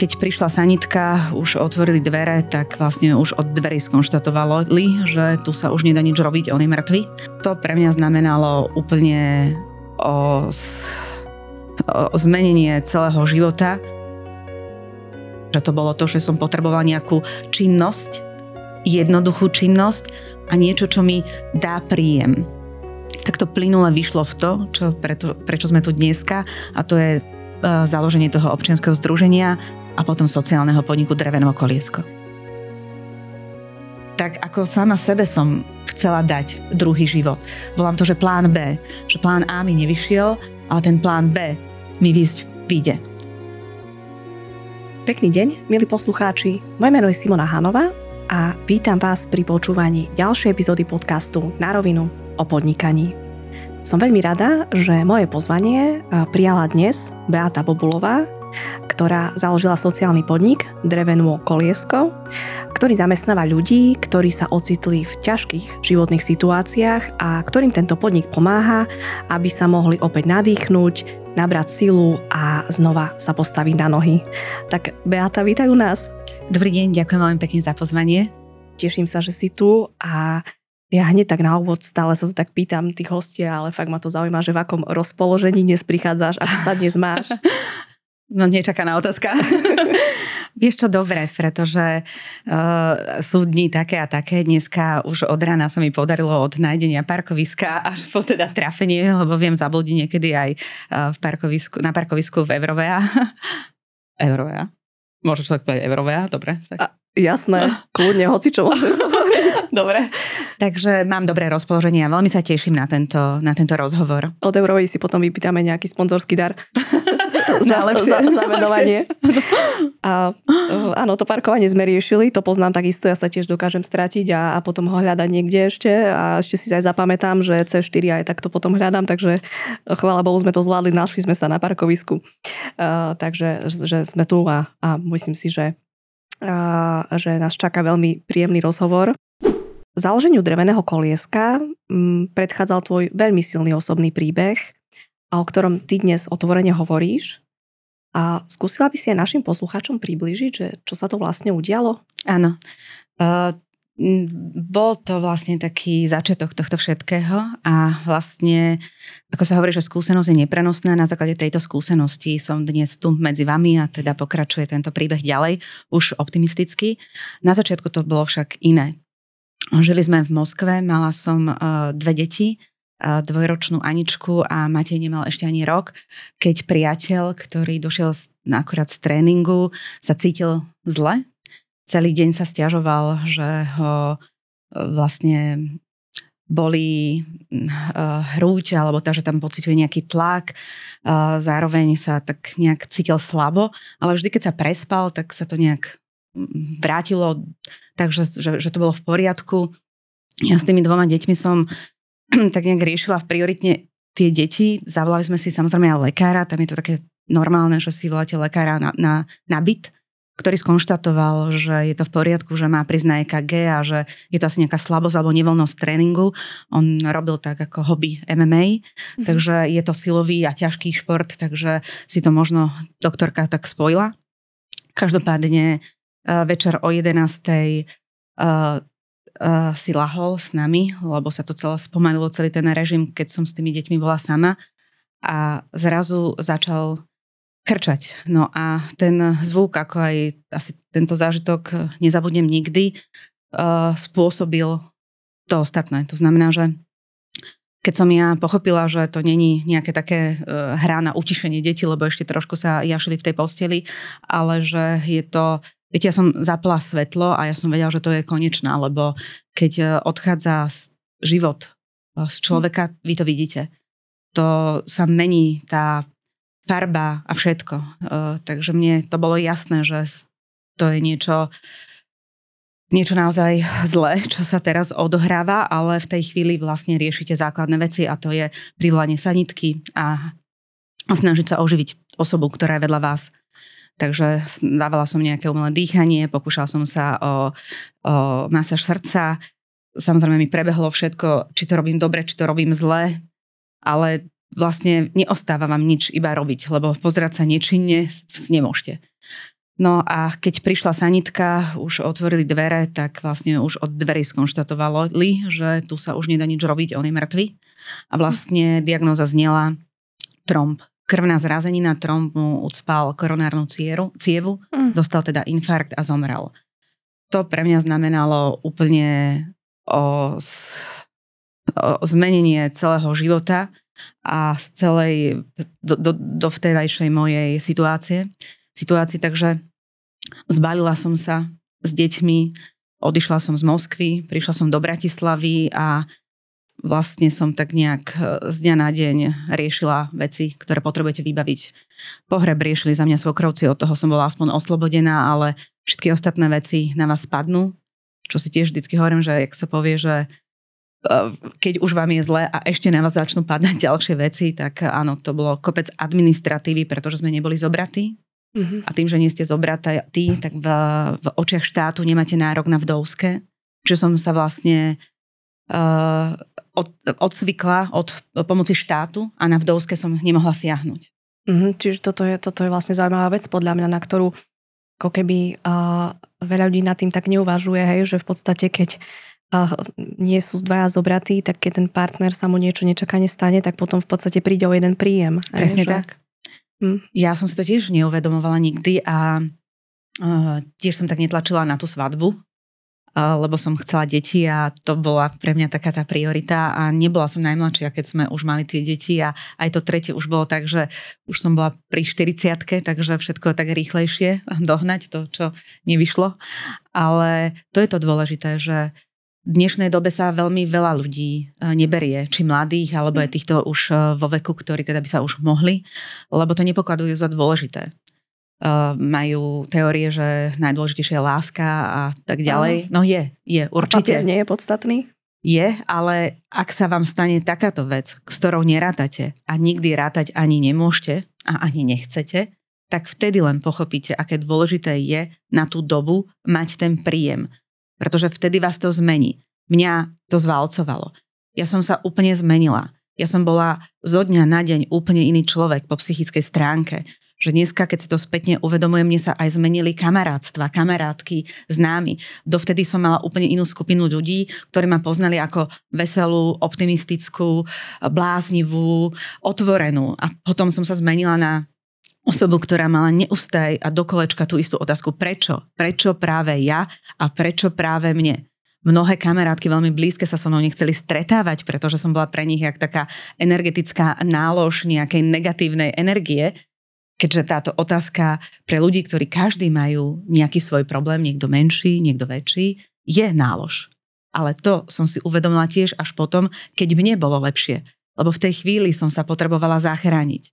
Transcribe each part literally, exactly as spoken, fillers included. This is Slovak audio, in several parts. Keď prišla sanitka, už otvorili dvere, tak vlastne už od dverí skonštatovali, že tu sa už nedá nič robiť, on je mŕtvy. To pre mňa znamenalo úplne o, o zmenenie celého života. Že to bolo to, že som potrebovala nejakú činnosť, jednoduchú činnosť a niečo, čo mi dá príjem. Tak to plynule vyšlo v to, čo, preto, prečo sme tu dneska, a to je e, založenie toho občianskeho združenia a potom sociálneho podniku Drevené koliesko. Tak ako sama sebe som chcela dať druhý život. Volám to, že plán B. Že plán A mi nevyšiel, ale ten plán B mi vyjde. Pekný deň, milí poslucháči. Moje meno je Simona Hanová a vítam vás pri počúvaní ďalšej epizódy podcastu Na rovinu o podnikaní. Som veľmi rada, že moje pozvanie prijala dnes Beata Bobulová, ktorá založila sociálny podnik Drevené koliesko, ktorý zamestnáva ľudí, ktorí sa ocitli v ťažkých životných situáciách a ktorým tento podnik pomáha, aby sa mohli opäť nadýchnúť, nabrať silu a znova sa postaviť na nohy. Tak Beata, vítaj u nás. Dobrý deň, ďakujem veľmi pekne za pozvanie. Teším sa, že si tu a ja hneď tak na úvod stále sa to tak pýtam tých hostia, ale fakt ma to zaujíma, že v akom rozpoložení dnes prichádzaš, ako sa dnes máš. No, nečakaná otázka. Vieš čo, dobre, pretože uh, sú dni také a také. Dneska už od rána sa mi podarilo od nájdenia parkoviska až po teda trafenie, lebo viem zablúdiť niekedy aj v parkovisku, na parkovisku v Eurovea. Eurovea? Môže človek povedať Eurovea? Dobre. Tak. A, jasné, no. Kľudne, hocičo môžem povedať. Dobre. Takže mám dobré rozpoloženie a veľmi sa teším na tento, na tento rozhovor. Od Eurovei si potom vypýtame nejaký sponzorský dar. Za, za, za venovanie. A, áno, to parkovanie sme riešili, to poznám takisto, ja sa tiež dokážem stratiť a, a potom ho hľadať niekde ešte a ešte si aj zapamätám, že cé štyri aj takto potom hľadám, takže chvála Bohu sme to zvládli, našli sme sa na parkovisku. Uh, takže že sme tu a, a myslím si, že, uh, že nás čaká veľmi príjemný rozhovor. Založeniu Dreveného kolieska m, predchádzal tvoj veľmi silný osobný príbeh, a o ktorom ty dnes otvorene hovoríš. A skúsila by si aj našim poslucháčom priblížiť, že čo sa to vlastne udialo? Áno. Uh, bol to vlastne taký začiatok tohto všetkého a vlastne, ako sa hovorí, že skúsenosť je neprenosná. Na základe tejto skúsenosti som dnes tu medzi vami a teda pokračuje tento príbeh ďalej, už optimisticky. Na začiatku to bolo však iné. Žili sme v Moskve, mala som uh, dve deti, dvojročnú Aničku a Matej nemal ešte ani rok, keď priateľ, ktorý došiel akurát z tréningu, sa cítil zle. Celý deň sa sťažoval, že ho vlastne bolí hrúť, alebo tak, že tam pociťuje nejaký tlak. Zároveň sa tak nejak cítil slabo, ale vždy, keď sa prespal, tak sa to nejak vrátilo, takže že, že to bolo v poriadku. Ja s tými dvoma deťmi som tak nejak riešila v prioritne tie deti. Zavolali sme si samozrejme aj lekára, tam je to také normálne, že si voláte lekára na, na, na byt, ktorý skonštatoval, že je to v poriadku, že má prísť na é ká gé a že je to asi nejaká slabosť alebo nevoľnosť tréningu. On robil tak ako hobby em em á, mm-hmm. takže je to silový a ťažký šport, takže si to možno doktorka tak spojila. Každopádne večer o jedenástej Uh, si lahol s nami, lebo sa to celé spomalilo, celý ten režim, keď som s tými deťmi bola sama, a zrazu začal krčať. No a ten zvuk, ako aj asi tento zážitok nezabudnem nikdy, uh, spôsobil to ostatné. To znamená, že keď som ja pochopila, že to není nejaké také uh, hra na utišenie detí, lebo ešte trošku sa jašili v tej posteli, ale že je to... Viete, ja som zapla svetlo a ja som vedela, že to je konečná, lebo keď odchádza život z človeka, vy to vidíte. To sa mení, tá farba a všetko. Takže mne to bolo jasné, že to je niečo, niečo naozaj zlé, čo sa teraz odohráva, ale v tej chvíli vlastne riešite základné veci a to je privolanie sanitky a snažiť sa oživiť osobu, ktorá je vedľa vás. Takže dávala som nejaké umelé dýchanie, pokúšala som sa o, o masáž srdca. Samozrejme mi prebehlo všetko, či to robím dobre, či to robím zle, ale vlastne neostáva vám nič iba robiť, lebo pozerať sa nečinne nemôžete. No a keď prišla sanitka, už otvorili dvere, tak vlastne už od dverí skonštatovali, že tu sa už nedá nič robiť, on je mŕtvy. A vlastne diagnóza znela tromb. Krvná zrazenina, tromb mu ucpal koronárnu cievu, cievu mm. dostal teda infarkt a zomrel. To pre mňa znamenalo úplne o, o zmenenie celého života a z celej do, do, do vtedajšej mojej situácie. situácie. Takže zbalila som sa s deťmi, odišla som z Moskvy, prišla som do Bratislavy a vlastne som tak nejak z dňa na deň riešila veci, ktoré potrebujete vybaviť. Pohreb riešili za mňa svokrovci, od toho som bola aspoň oslobodená, ale všetky ostatné veci na vás spadnú, čo si tiež vždycky hovorím, že jak sa povie, že keď už vám je zle a ešte na vás začnú padnať ďalšie veci, tak áno, to bolo kopec administratívy, pretože sme neboli zobratí. Mm-hmm. A tým, že nie ste zobratí, tak v, v očiach štátu nemáte nárok na vdovské. Čiže som sa vlastne Uh, od, odsvykla od pomoci štátu a na vdovské som nemohla siahnuť. Mm-hmm, čiže toto je, toto je vlastne zaujímavá vec podľa mňa, na ktorú ako keby uh, veľa ľudí nad tým tak neuvažuje, hej, že v podstate keď uh, nie sú dvaja zobratí, tak keď ten partner sa mu niečo nečakane stane, tak potom v podstate príde o jeden príjem. Presne hej, tak. Hm? Ja som si to tiež neuvedomovala nikdy a uh, tiež som tak netlačila na tú svadbu, lebo som chcela deti a to bola pre mňa taká tá priorita a nebola som najmladšia, keď sme už mali tie deti a aj to tretie už bolo tak, že už som bola pri štyridsiatke, takže všetko tak rýchlejšie dohnať to, čo nevyšlo. Ale to je to dôležité, že v dnešnej dobe sa veľmi veľa ľudí neberie, či mladých, alebo aj týchto už vo veku, ktorí teda by sa už mohli, lebo to nepokladujú za dôležité. Uh, majú teórie, že najdôležitejšia je láska a tak ďalej. No je, je, určite. A papier nie je podstatný? Je, ale ak sa vám stane takáto vec, s ktorou nerátate a nikdy rátať ani nemôžete a ani nechcete, tak vtedy len pochopíte, aké dôležité je na tú dobu mať ten príjem. Pretože vtedy vás to zmení. Mňa to zvalcovalo. Ja som sa úplne zmenila. Ja som bola zo dňa na deň úplne iný človek po psychickej stránke. Že dneska, keď si to spätne uvedomujem, mne sa aj zmenili kamarátstva, kamarátky, známi. Dovtedy som mala úplne inú skupinu ľudí, ktorí ma poznali ako veselú, optimistickú, bláznivú, otvorenú. A potom som sa zmenila na osobu, ktorá mala neustále a dokolečka tú istú otázku. Prečo? Prečo práve ja a prečo práve mne? Mnohé kamarátky veľmi blízke sa so mnou nechceli stretávať, pretože som bola pre nich jak taká energetická nálož nejakej negatívnej energie, keďže táto otázka pre ľudí, ktorí každý majú nejaký svoj problém, niekto menší, niekto väčší, je nálož. Ale to som si uvedomila tiež až potom, keď mne bolo lepšie. Lebo v tej chvíli som sa potrebovala zachrániť.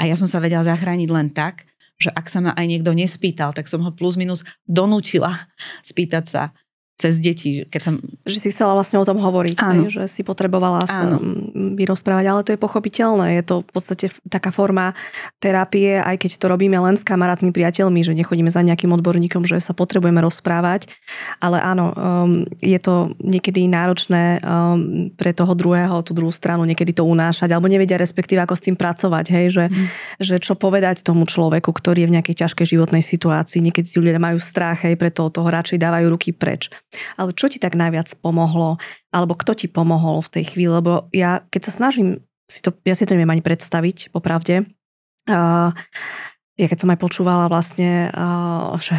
A ja som sa vedela zachrániť len tak, že ak sa ma aj niekto nespýtal, tak som ho plus minus donútila spýtať sa cez deti. Keď som... Že si chcela vlastne o tom hovoriť, ne? Že si potrebovala sa vyrozprávať, ale to je pochopiteľné. Je to v podstate taká forma terapie, aj keď to robíme len s kamarátmi, priateľmi, že nechodíme za nejakým odborníkom, že sa potrebujeme rozprávať. Ale áno, um, je to niekedy náročné um, pre toho druhého, tú druhú stranu, niekedy to unášať, alebo nevedia respektíve, ako s tým pracovať. Hej? Že, mm. že čo povedať tomu človeku, ktorý je v nejakej ťažkej životnej situácii. Niekedy tí ľudia majú strach, hej, preto toho radšej dávajú ruky preč. Ale čo ti tak najviac pomohlo? Alebo kto ti pomohol v tej chvíli? Lebo ja, keď sa snažím, si to, ja si to neviem ani predstaviť, popravde. Uh, ja keď som aj počúvala vlastne, uh, že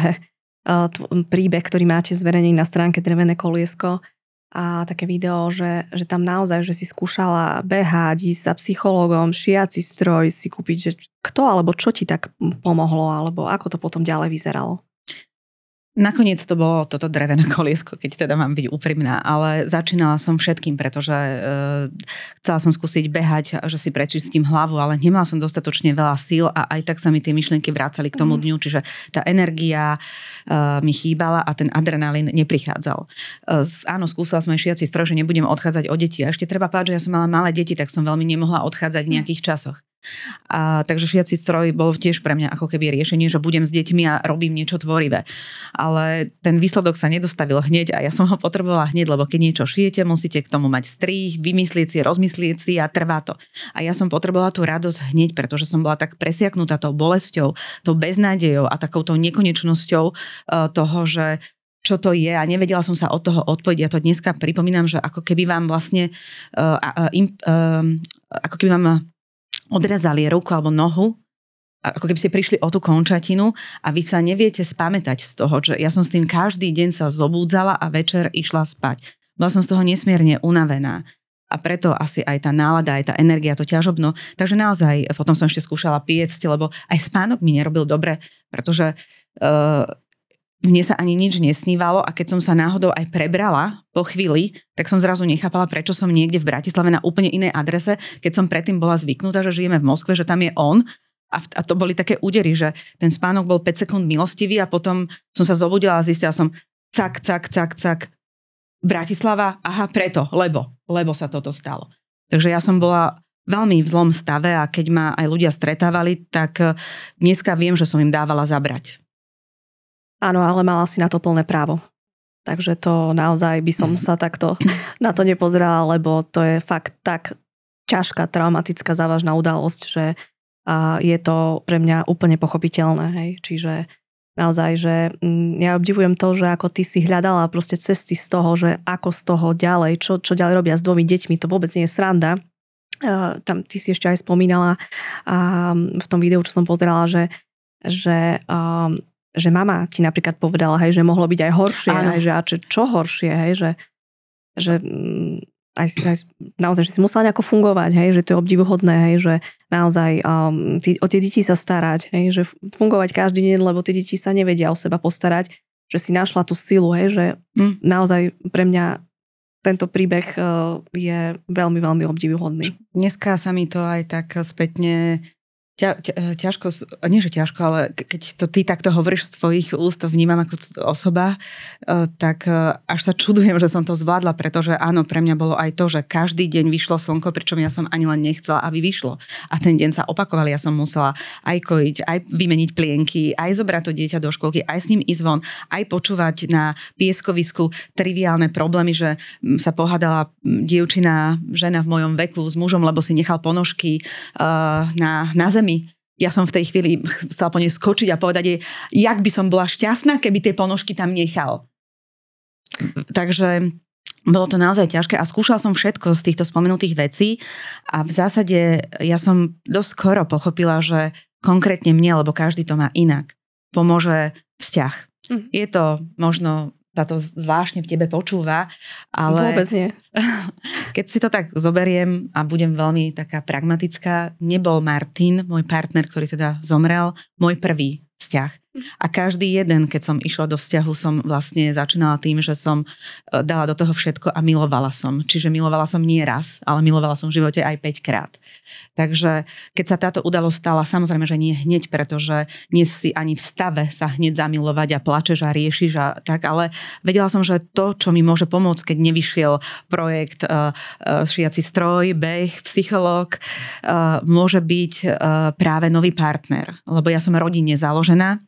uh, príbeh, ktorý máte zverejnený na stránke Drevené koliesko a také video, že, že tam naozaj, že si skúšala behať, ísť za psychologom, šiaci stroj si kúpiť, že kto alebo čo ti tak pomohlo, alebo ako to potom ďalej vyzeralo? Nakoniec to bolo toto drevené koliesko, keď teda mám byť úprimná, ale začínala som všetkým, pretože e, chcela som skúsiť behať, že si prečistím hlavu, ale nemala som dostatočne veľa síl a aj tak sa mi tie myšlienky vracali k tomu dňu, čiže tá energia e, mi chýbala a ten adrenalín neprichádzal. E, áno, skúsala som aj šiaci stroj, že nebudem odchádzať od detí. A ešte treba povedať, že ja som mala malé deti, tak som veľmi nemohla odchádzať v nejakých časoch. A, takže šiaci stroj bol tiež pre mňa ako keby riešenie, že budem s deťmi a robím niečo tvorivé. Ale ten výsledok sa nedostavil hneď a ja som ho potrebovala hneď, lebo keď niečo šijete, musíte k tomu mať strih, vymyslieť si, rozmyslieť si a trvá to. A ja som potrebovala tú radosť hneď, pretože som bola tak presiaknutá tou bolesťou, tou beznádejou a takoutou nekonečnosťou e, toho, že čo to je a nevedela som sa od toho odpojiť. Ja to dneska pripomínam, že ako keby vám vlastne e, e, e, ako keby vám odrazali ruku alebo nohu, ako keby ste prišli o tú končatinu a vy sa neviete spamätať z toho, že ja som s tým každý deň sa zobúdzala a večer išla spať. Bola som z toho nesmierne unavená. A preto asi aj tá nálada, aj tá energia, to ťažobno. Takže naozaj, potom som ešte skúšala piecť, lebo aj spánok mi nerobil dobre, pretože uh, mne sa ani nič nesnívalo a keď som sa náhodou aj prebrala po chvíli, tak som zrazu nechápala, prečo som niekde v Bratislave na úplne inej adrese, keď som predtým bola zvyknutá, že žijeme v Moskve, že tam je on. A, v, a to boli také údery, že ten spánok bol päť sekúnd milostivý a potom som sa zobudila a zistila som cak, cak, cak, cak. Bratislava, aha, preto, lebo. Lebo sa toto stalo. Takže ja som bola veľmi v zlom stave a keď ma aj ľudia stretávali, tak dneska viem, že som im dávala zabrať. Áno, ale mala si na to plné právo. Takže to naozaj by som sa takto na to nepozerala, lebo to je fakt tak ťažká, traumatická, závažná udalosť, že je to pre mňa úplne pochopiteľné. Hej? Čiže naozaj, že ja obdivujem to, že ako ty si hľadala proste cesty z toho, že ako z toho ďalej, čo, čo ďalej robia s dvomi deťmi, to vôbec nie je sranda. Tam ty si ešte aj spomínala v tom videu, čo som pozerala, že, že že mama ti napríklad povedala, hej, že mohlo byť aj horšie, hej, že a čo, čo horšie, hej, že, že aj, aj, naozaj, že si musela nejako fungovať, hej, že to je obdivuhodné, hej, že naozaj um, ty, o tie deti sa starať, hej, že fungovať každý deň, lebo tie deti sa nevedia o seba postarať, že si našla tú silu, hej, že mm. naozaj pre mňa tento príbeh uh, je veľmi, veľmi obdivuhodný. Dneska sa mi to aj tak spätne ťažko, nie že ťažko, ale keď to ty takto hovoríš z tvojich úst, to vnímam ako osoba, tak až sa čudujem, že som to zvládla, pretože áno, pre mňa bolo aj to, že každý deň vyšlo slnko, pričom ja som ani len nechcela, aby vyšlo. A ten deň sa opakoval, ja som musela aj kojiť, aj vymeniť plienky, aj zobrať to dieťa do školky, aj s ním ísť von, aj počúvať na pieskovisku triviálne problémy, že sa pohádala dievčina, žena v mojom veku s mužom, lebo si nechal ponožky na, na zemi. Ja som v tej chvíli chcela po nej skočiť a povedať jej, jak by som bola šťastná, keby tie ponožky tam nechal. Takže bolo to naozaj ťažké a skúšala som všetko z týchto spomenutých vecí a v zásade ja som dosť skoro pochopila, že konkrétne mne, lebo každý to má inak, pomôže vzťah. Mm. Je to možno sa to zvláštne v tebe počúva, ale vôbec nie. Keď si to tak zoberiem a budem veľmi taká pragmatická, nebol Martin, môj partner, ktorý teda zomrel, môj prvý vzťah. A každý jeden, keď som išla do vzťahu, som vlastne začínala tým, že som dala do toho všetko a milovala som. Čiže milovala som nie raz, ale milovala som v živote aj päťkrát. Takže keď sa táto udalosť stala, samozrejme, že nie hneď, pretože nie si ani v stave sa hneď zamilovať a plačeš a riešiš a tak, ale vedela som, že to, čo mi môže pomôcť, keď nevyšiel projekt šiaci stroj, beh, psychológ, môže byť práve nový partner. Lebo ja som rodinne založená.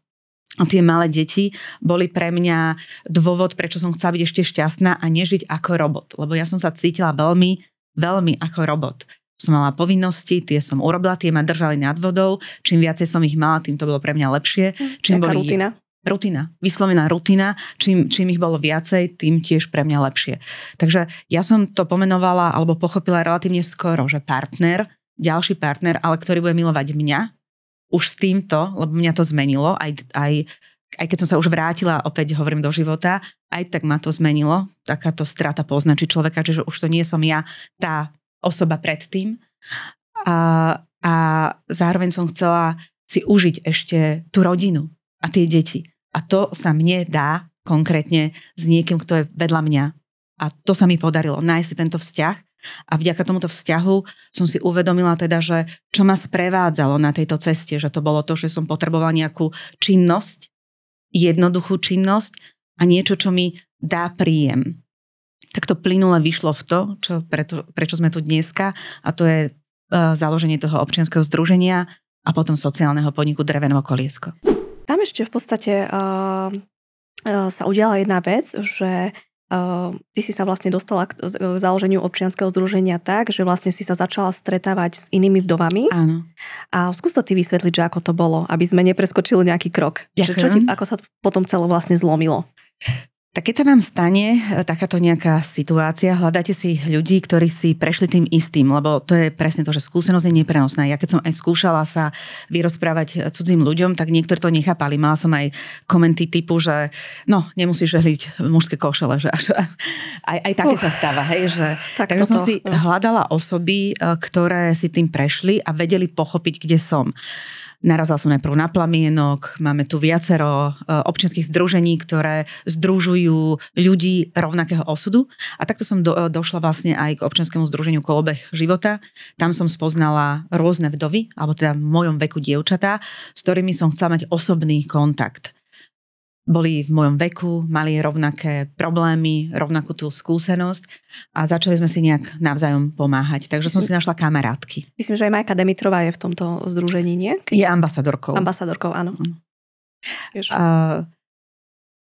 A tie malé deti boli pre mňa dôvod, prečo som chcela byť ešte šťastná a nežiť ako robot. Lebo ja som sa cítila veľmi, veľmi ako robot. Som mala povinnosti, tie som urobila, tie ma držali nad vodou. Čím viacej som ich mala, tým to bolo pre mňa lepšie. Čím boli rutina? Rutina, vyslovená rutina, čím, čím ich bolo viacej, tým tiež pre mňa lepšie. Takže ja som to pomenovala alebo pochopila relatívne skoro, že partner, ďalší partner, ale ktorý bude milovať mňa, už s týmto, lebo mňa to zmenilo, aj, aj, aj keď som sa už vrátila, opäť hovorím do života, aj tak ma to zmenilo, takáto strata poznačí človeka, čiže už to nie som ja, tá osoba predtým. A, a zároveň som chcela si užiť ešte tú rodinu a tie deti. A to sa mne dá konkrétne s niekým, kto je vedľa mňa. A to sa mi podarilo, nájsť tento vzťah. A vďaka tomuto vzťahu som si uvedomila teda, že čo ma sprevádzalo na tejto ceste, že to bolo to, že som potrebovala nejakú činnosť, jednoduchú činnosť a niečo, čo mi dá príjem. Tak to plynule vyšlo v to, čo preto, prečo sme tu dneska a to je založenie toho občianskeho združenia a potom sociálneho podniku Drevené koliesko. Tam ešte v podstate uh, sa udiala jedna vec, že uh, ty si sa vlastne dostala k založeniu občianskeho združenia tak, že vlastne si sa začala stretávať s inými vdovami. Áno. A skús to ty vysvetliť, že ako to bolo, aby sme nepreskočili nejaký krok. Ďakujem. Že čo ti, ako sa potom celé vlastne zlomilo? Tak keď sa vám stane takáto nejaká situácia, hľadáte si ľudí, ktorí si prešli tým istým, lebo to je presne to, že skúsenosť je neprenosná. Ja keď som aj skúšala sa vyrozprávať cudzím ľuďom, tak niektorí to nechápali. Mala som aj komenty typu, že no, nemusíš žehliť mužské košele, že až, aj, aj také uh, sa stáva. Hej, že, tak takže toto, som si hľadala osoby, ktoré si tým prešli a vedeli pochopiť, kde som. Narazila som najprv na plamienok, máme tu viacero občianskych združení, ktoré združujú ľudí rovnakého osudu. A takto som do, došla vlastne aj k občianskému združeniu Kolobeh života. Tam som spoznala rôzne vdovy, alebo teda v mojom veku dievčatá, s ktorými som chcela mať osobný kontakt. Boli v mojom veku, mali rovnaké problémy, rovnakú tú skúsenosť a začali sme si nejak navzájom pomáhať. Takže som si našla kamarátky. Myslím, že aj Majka Demitrová je v tomto združení, nie? Keď... Je ambasadorkou. Ambasadorkou, áno. Uh,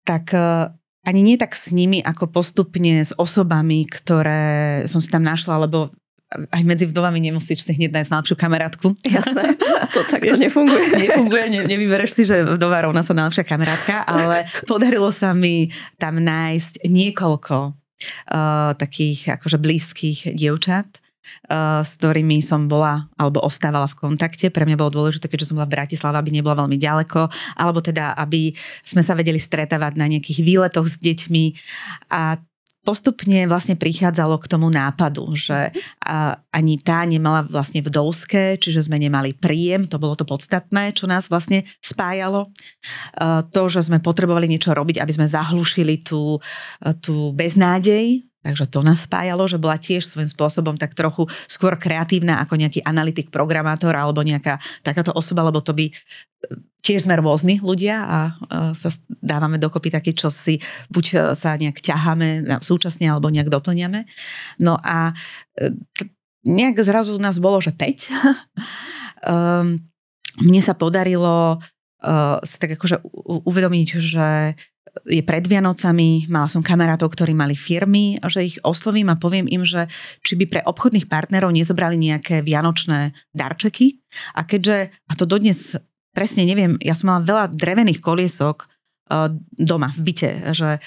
tak uh, ani nie tak s nimi, ako postupne s osobami, ktoré som si tam našla, lebo aj medzi vdovami nemusíš si hneď nájsť najlepšiu kamarátku. Jasné, to takto nefunguje. Nefunguje, ne, nevybereš si, že vdova rovná sa najlepšia kamarátka, ale podarilo sa mi tam nájsť niekoľko uh, takých akože blízkych dievčat, uh, s ktorými som bola alebo ostávala v kontakte. Pre mňa bolo dôležité, keďže som bola v Bratislave, aby nebola veľmi ďaleko, alebo teda, aby sme sa vedeli stretávať na nejakých výletoch s deťmi a postupne vlastne prichádzalo k tomu nápadu, že ani tá nemala vlastne vdovské, čiže sme nemali príjem, to bolo to podstatné, čo nás vlastne spájalo. To, že sme potrebovali niečo robiť, aby sme zahlušili tú, tú beznádej, takže to nás spájalo, že bola tiež svojím spôsobom tak trochu skôr kreatívna ako nejaký analytik, programátor alebo nejaká takáto osoba, lebo to by... Tiež sme rôzni ľudia a sa dávame dokopy taký, čo si buď sa nejak ťaháme súčasne, alebo nejak doplňame. No a nejak zrazu nás bolo, že päť. Mne sa podarilo si tak akože uvedomiť, že je pred Vianocami, mala som kamarátov, ktorí mali firmy, že ich oslovím a poviem im, že či by pre obchodných partnerov nezobrali nejaké vianočné darčeky. A keďže, a to dodnes presne neviem, ja som mala veľa drevených koliesok doma v byte, že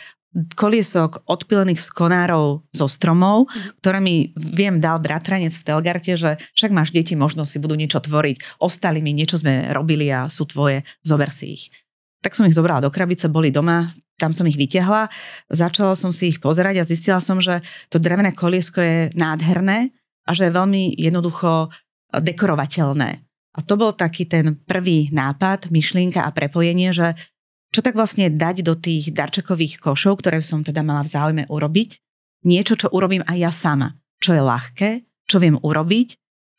koliesok odpilených z konárov zo stromov, ktoré mi, viem, dal bratranec v Telgarte, že však máš deti, možno si budú niečo tvoriť. Ostali mi, niečo sme robili a sú tvoje, zober si ich. Tak som ich zobrala do krabice, boli doma, tam som ich vytiahla, začala som si ich pozerať a zistila som, že to drevené koliesko je nádherné a že je veľmi jednoducho dekorovateľné. A to bol taký ten prvý nápad, myšlienka a prepojenie, že čo tak vlastne dať do tých darčekových košov, ktoré som teda mala v záujme urobiť, niečo, čo urobím aj ja sama. Čo je ľahké, čo viem urobiť,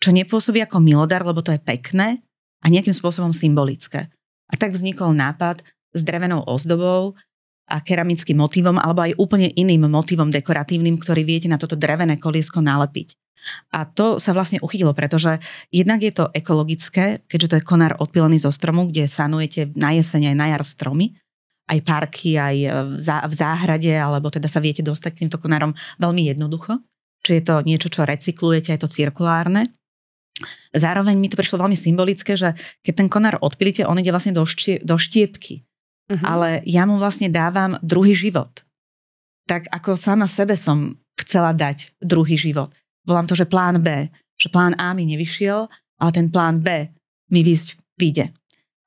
čo nepôsobí ako milodar, lebo to je pekné a nejakým spôsobom symbolické. A tak vznikol nápad s drevenou ozdobou a keramickým motívom alebo aj úplne iným motívom dekoratívnym, ktorý viete na toto drevené koliesko nalepiť. A to sa vlastne uchytilo, pretože jednak je to ekologické, keďže to je konár odpilený zo stromu, kde sanujete na jeseň aj na jar stromy, aj parky, aj v záhrade, alebo teda sa viete dostať k týmto konárom veľmi jednoducho. Čiže je to niečo, čo recyklujete, je to cirkulárne. Zároveň mi to prišlo veľmi symbolické, že keď ten konár odpilíte, on ide vlastne do, štie, do štiepky. Uh-huh. Ale ja mu vlastne dávam druhý život. Tak ako sama sebe som chcela dať druhý život. Volám to, že plán B. Že plán A mi nevyšiel, ale ten plán B mi vyjde.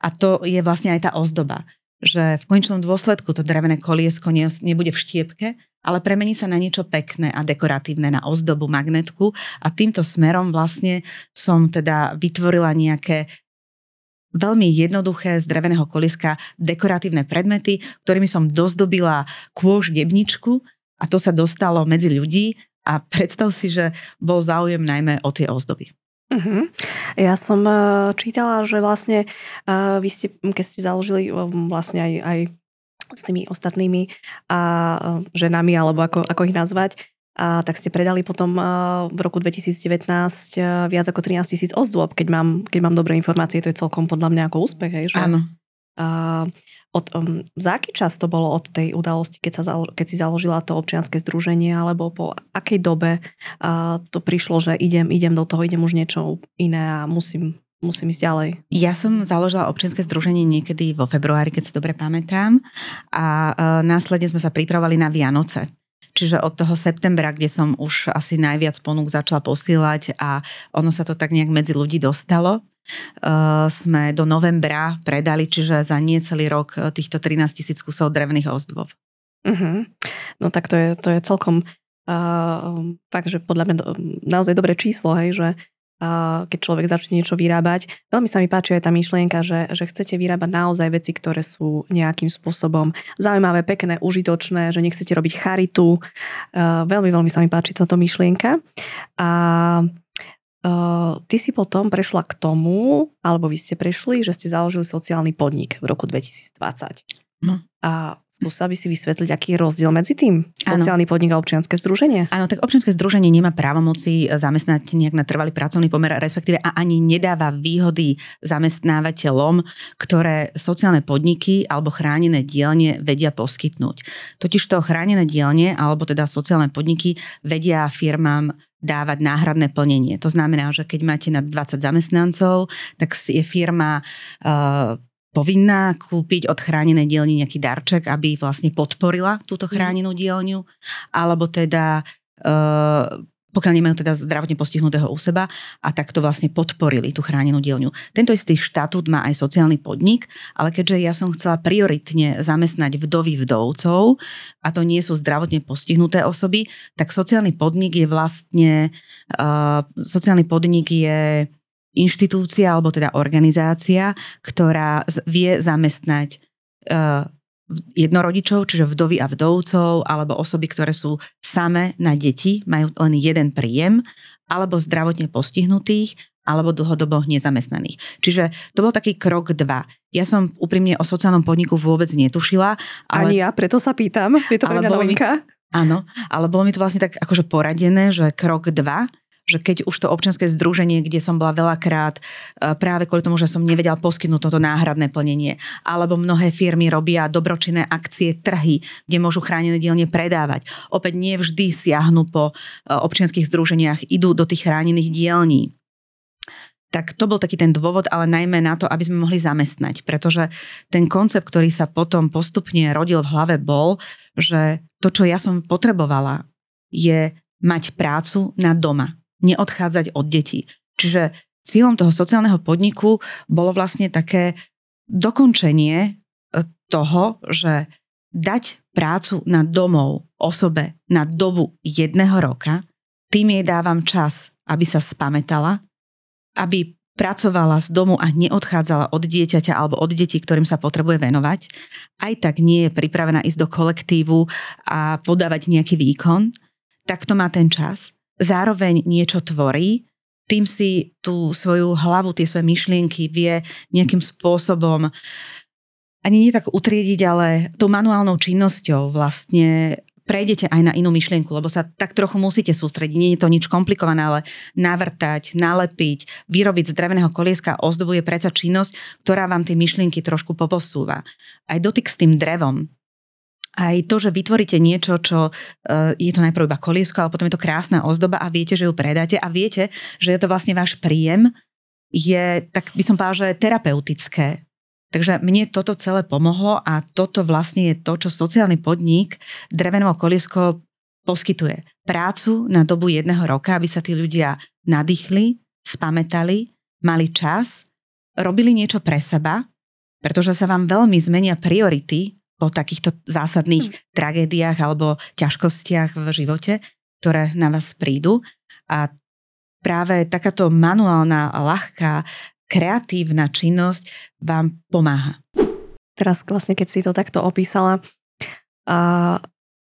A to je vlastne aj tá ozdoba. Že v konečnom dôsledku to drevené koliesko ne, nebude v štiepke, ale premení sa na niečo pekné a dekoratívne, na ozdobu, magnetku. A týmto smerom vlastne som teda vytvorila nejaké veľmi jednoduché z dreveného kolieska dekoratívne predmety, ktorými som dozdobila kôž, debničku a to sa dostalo medzi ľudí a predstav si, že bol záujem najmä o tie ozdoby. Uh-huh. Ja som uh, čítala, že vlastne uh, vy ste, keď ste založili uh, vlastne aj... aj s tými ostatnými a ženami, alebo ako, ako ich nazvať, A tak ste predali potom v roku dvetisícdevätnásť viac ako trinásť tisíc ozdôb, keď mám, keď mám dobré informácie, to je celkom podľa mňa ako úspech, hej, že? Áno. A od, um, za aký čas to bolo od tej udalosti, keď, sa zalo, keď si založila to občianske združenie, alebo po akej dobe uh, to prišlo, že idem, idem do toho, idem už niečo iné a musím, musím ísť ďalej? Ja som založila občianske združenie niekedy vo februári, keď sa dobre pamätám, a uh, následne sme sa pripravovali na Vianoce. Čiže od toho septembra, kde som už asi najviac ponúk začala posielať a ono sa to tak nejak medzi ľudí dostalo, Uh, sme do novembra predali, čiže za nie celý rok týchto trinásť tisíc kusov drevných ozdôb. Uh-huh. No tak to je, to je celkom uh, fakt, že podľa mňa naozaj dobré číslo, hej, že uh, keď človek začne niečo vyrábať. Veľmi sa mi páči aj tá myšlienka, že, že chcete vyrábať naozaj veci, ktoré sú nejakým spôsobom zaujímavé, pekné, užitočné, že nechcete robiť charitu. Uh, veľmi, veľmi sa mi páči táto myšlienka. A Uh, ty si potom prešla k tomu, alebo vy ste prešli, že ste založili sociálny podnik v roku dvetisícdvadsať. No. A skúsa by si vysvetliť, aký je rozdiel medzi tým? Sociálny ano. Podnik a občianske združenie? Áno, tak občianske združenie nemá právomoci zamestnať nejak na trvalý pracovný pomer, respektíve a ani nedáva výhody zamestnávateľom, ktoré sociálne podniky alebo chránené dielne vedia poskytnúť. Totižto chránené dielne alebo teda sociálne podniky vedia firmám dávať náhradné plnenie. To znamená, že keď máte nad dvadsať zamestnancov, tak je firma Uh, povinná kúpiť od chránenej dielne nejaký darček, aby vlastne podporila túto chránenú dielňu, alebo teda, e, pokiaľ nemajú teda zdravotne postihnutého u seba, a takto vlastne podporili tú chránenú dielňu. Tento istý štatút má aj sociálny podnik, ale keďže ja som chcela prioritne zamestnať vdovy vdovcov, a to nie sú zdravotne postihnuté osoby, tak sociálny podnik je vlastne, e, sociálny podnik je inštitúcia alebo teda organizácia, ktorá vie zamestnať uh, jednorodičov, čiže vdovy a vdovcov, alebo osoby, ktoré sú same na deti, majú len jeden príjem, alebo zdravotne postihnutých, alebo dlhodobo nezamestnaných. Čiže to bol taký krok dva. Ja som úprimne o sociálnom podniku vôbec netušila. Ale, ani ja, preto sa pýtam. Je to pre mňa novinka. Áno, ale bolo mi to vlastne tak akože poradené, že krok dva, že keď už to občianske združenie, kde som bola veľakrát práve kvôli tomu, že som nevedela poskytnúť toto náhradné plnenie, alebo mnohé firmy robia dobročinné akcie, trhy, kde môžu chránené dielne predávať. Opäť nie vždy siahnu po občianskych združeniach, idú do tých chránených dielní. Tak to bol taký ten dôvod, ale najmä na to, aby sme mohli zamestnať. Pretože ten koncept, ktorý sa potom postupne rodil v hlave, bol, že to, čo ja som potrebovala, je mať prácu na doma. Neodchádzať od detí. Čiže cieľom toho sociálneho podniku bolo vlastne také dokončenie toho, že dať prácu na domov osobe na dobu jedného roka, tým jej dávam čas, aby sa spamätala, aby pracovala z domu a neodchádzala od dieťaťa alebo od detí, ktorým sa potrebuje venovať. Aj tak nie je pripravená ísť do kolektívu a podávať nejaký výkon. Takto má ten čas. Zároveň niečo tvorí, tým si tú svoju hlavu, tie svoje myšlienky vie nejakým spôsobom ani nie tak utriediť, ale tou manuálnou činnosťou vlastne prejdete aj na inú myšlienku, lebo sa tak trochu musíte sústrediť. Nie je to nič komplikované, ale navrtať, nalepiť, vyrobiť z dreveného kolieska ozdobu je predsa činnosť, ktorá vám tie myšlienky trošku poposúva. Aj dotyk s tým drevom. Aj to, že vytvoríte niečo, čo je to najprv iba koliesko, ale potom je to krásna ozdoba a viete, že ju predáte a viete, že je to vlastne váš príjem, je, tak by som povedala, že terapeutické. Takže mne toto celé pomohlo a toto vlastne je to, čo sociálny podnik drevené koliesko poskytuje. Prácu na dobu jedného roka, aby sa tí ľudia nadýchli, spamätali, mali čas, robili niečo pre seba, pretože sa vám veľmi zmenia priority po takýchto zásadných hmm. tragédiách alebo ťažkostiach v živote, ktoré na vás prídu. A práve takáto manuálna, ľahká, kreatívna činnosť vám pomáha. Teraz vlastne, keď si to takto opísala, a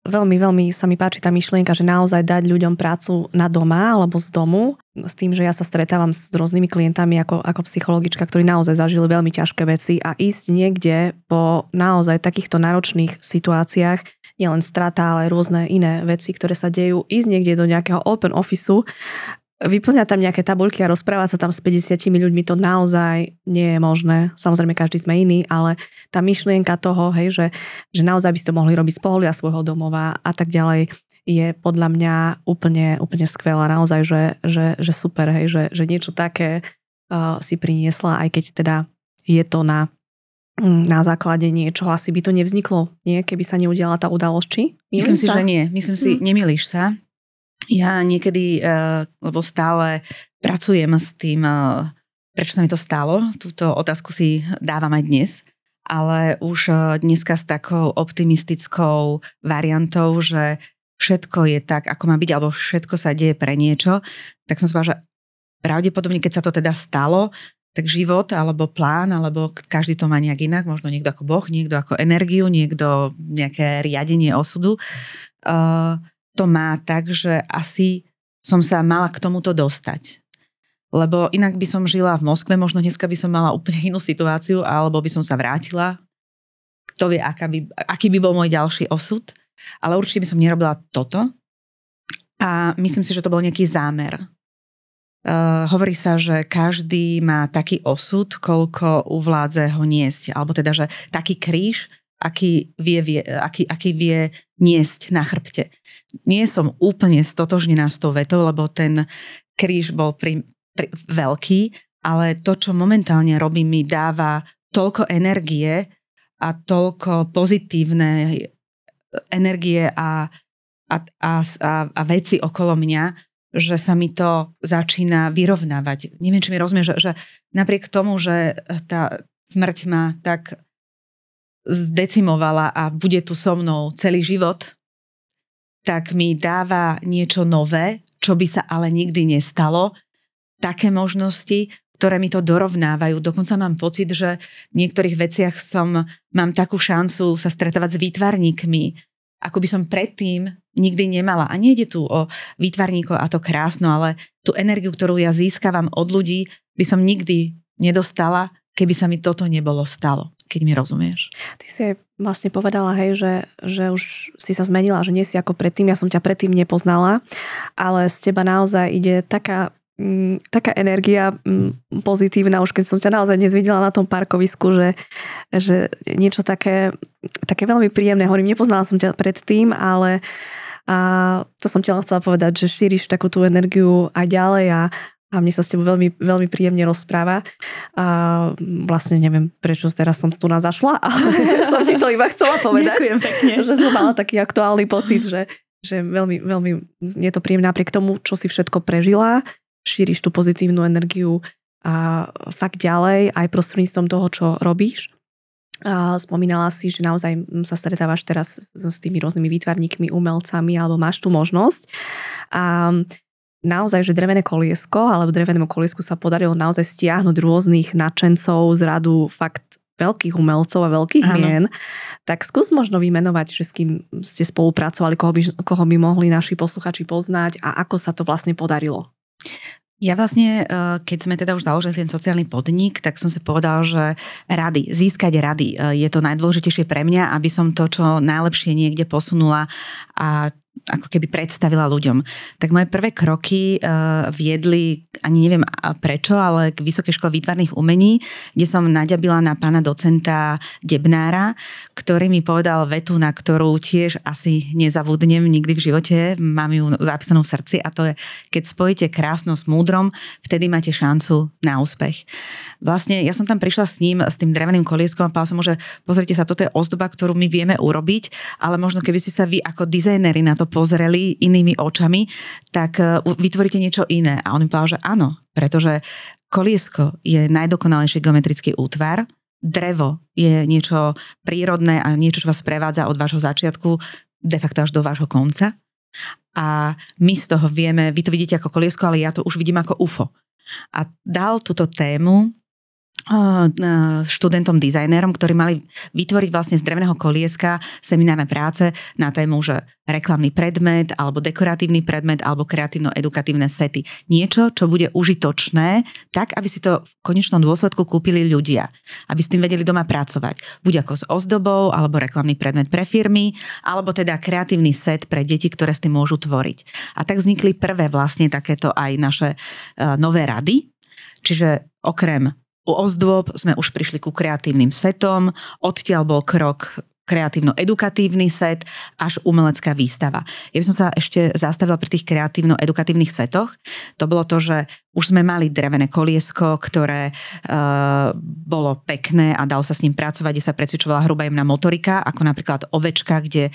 Veľmi, veľmi sa mi páči tá myšlienka, že naozaj dať ľuďom prácu na doma alebo z domu. S tým, že ja sa stretávam s rôznymi klientami ako, ako psychologička, ktorí naozaj zažili veľmi ťažké veci a ísť niekde po naozaj takýchto náročných situáciách, nielen strata, ale rôzne iné veci, ktoré sa dejú, ísť niekde do nejakého open officeu, vyplňať tam nejaké tabuľky a rozprávať sa tam s päťdesiatimi ľuďmi, to naozaj nie je možné. Samozrejme, každý sme iný, ale tá myšlienka toho, hej, že, že naozaj by ste to mohli robiť z poholia svojho domova a tak ďalej, je podľa mňa úplne, úplne skvelá. Naozaj, že, že, že super, hej, že, že niečo také uh, si priniesla, aj keď teda je to na, na základe niečo. Asi by to nevzniklo, nie? Keby sa neudiala tá udalosť, či? Myslím, Myslím si, že nie. Myslím si, nemýliš sa. Ja niekedy, lebo stále pracujem s tým, prečo sa mi to stalo, túto otázku si dávam aj dnes, ale už dneska s takou optimistickou variantou, že všetko je tak, ako má byť, alebo všetko sa deje pre niečo, tak som si povedala, že pravdepodobne, keď sa to teda stalo, tak život, alebo plán, alebo každý to má nejak inak, možno niekto ako Boh, niekto ako energiu, niekto nejaké riadenie osudu, uh, to má tak, že asi som sa mala k tomuto dostať. Lebo inak by som žila v Moskve, možno dneska by som mala úplne inú situáciu, alebo by som sa vrátila. Kto vie, aká by, aký by bol môj ďalší osud. Ale určite by som nerobila toto. A myslím si, že to bol nejaký zámer. Uh, hovorí sa, že každý má taký osud, koľko uvládze ho niesť. Alebo teda, že taký kríž, aký vie, vie, aký, aký vie niesť na chrbte. Nie som úplne stotožnená s tou vetou, lebo ten kríž bol pri, pri, veľký, ale to, čo momentálne robím, mi dáva toľko energie a toľko pozitívne energie a, a, a, a, a veci okolo mňa, že sa mi to začína vyrovnávať. Neviem, či mi rozumieš, že, že napriek tomu, že tá smrť ma tak zdecimovala a bude tu so mnou celý život, tak mi dáva niečo nové, čo by sa ale nikdy nestalo. Také možnosti, ktoré mi to dorovnávajú. Dokonca mám pocit, že v niektorých veciach som, mám takú šancu sa stretávať s výtvarníkmi, ako by som predtým nikdy nemala. A nejde tu o výtvarníkov a to krásno, ale tú energiu, ktorú ja získavam od ľudí, by som nikdy nedostala, keby sa mi toto nebolo stalo. Keď mi rozumieš. Ty si aj vlastne povedala, hej, že, že už si sa zmenila, že nie si ako predtým. Ja som ťa predtým nepoznala, ale z teba naozaj ide taká, m, taká energia m, pozitívna, už keď som ťa naozaj dnes videla na tom parkovisku, že, že niečo také, také veľmi príjemné. Hovorím, nepoznala som ťa predtým, ale a, to som ťa chcela povedať, že šíriš takú tú energiu aj ďalej a a mne sa s tebou veľmi, veľmi príjemne rozpráva. A vlastne neviem, prečo teraz som tu na zašla, ale som ti to iba chcela povedať. Ďakujem pekne. Že som mala taký aktuálny pocit, že, že veľmi, veľmi je to príjemné napriek tomu, čo si všetko prežila. Šíriš tú pozitívnu energiu a fakt ďalej, aj prostredníctvom toho, čo robíš. A spomínala si, že naozaj sa stretávaš teraz s tými rôznymi výtvarníkmi, umelcami, alebo máš tú možnosť. A naozaj, že drevené koliesko, alebo drevenému koliesku sa podarilo naozaj stiahnuť rôznych nadšencov z radu fakt veľkých umelcov a veľkých mien. Tak skús možno vymenovať, že s kým ste spolupracovali, koho by, koho by mohli naši posluchači poznať a ako sa to vlastne podarilo. Ja vlastne, keď sme teda už založili ten sociálny podnik, tak som si povedala, že rady, získať rady je to najdôležitejšie pre mňa, aby som to čo najlepšie niekde posunula a ako keby predstavila ľuďom. Tak moje prvé kroky viedli, ani neviem prečo, ale k Vysokej škole výtvarných umení, kde som naďabila na pána docenta Debnára, ktorý mi povedal vetu, na ktorú tiež asi nezabudnem nikdy v živote, mám ju zapísanú v srdci a to je, keď spojíte krásno s múdrom, vtedy máte šancu na úspech. Vlastne ja som tam prišla s ním, s tým dreveným kolieskom a povedala som mu, že pozrite sa, toto je ozdoba, ktorú my vieme urobiť, ale možno keby ste sa vy ako dizajneri na to pozreli inými očami, tak vytvoríte niečo iné. A on mi povedal, že áno, pretože koliesko je najdokonalejší geometrický útvar, drevo je niečo prírodné a niečo, čo vás prevádza od vášho začiatku de facto až do vášho konca. A my z toho vieme, vy to vidíte ako koliesko, ale ja to už vidím ako ú ef ó. A dal túto tému študentom dizajnérom, ktorí mali vytvoriť vlastne z dreveného kolieska seminárne práce na tému, že reklamný predmet, alebo dekoratívny predmet, alebo kreatívno-edukatívne sety. Niečo, čo bude užitočné, tak, aby si to v konečnom dôsledku kúpili ľudia. Aby s tým vedeli doma pracovať. Buď ako s ozdobou, alebo reklamný predmet pre firmy, alebo teda kreatívny set pre deti, ktoré s tým môžu tvoriť. A tak vznikli prvé vlastne takéto aj naše nové rady. Čiže okrem u ozdôb sme už prišli ku kreatívnym setom, odtiaľ bol krok kreatívno-edukatívny set až umelecká výstava. Ja by som sa ešte zastavila pri tých kreatívno-edukatívnych setoch. To bolo to, že už sme mali drevené koliesko, ktoré e, bolo pekné a dalo sa s ním pracovať, kde sa precvičovala hrubá jemná motorika, ako napríklad ovečka, kde e,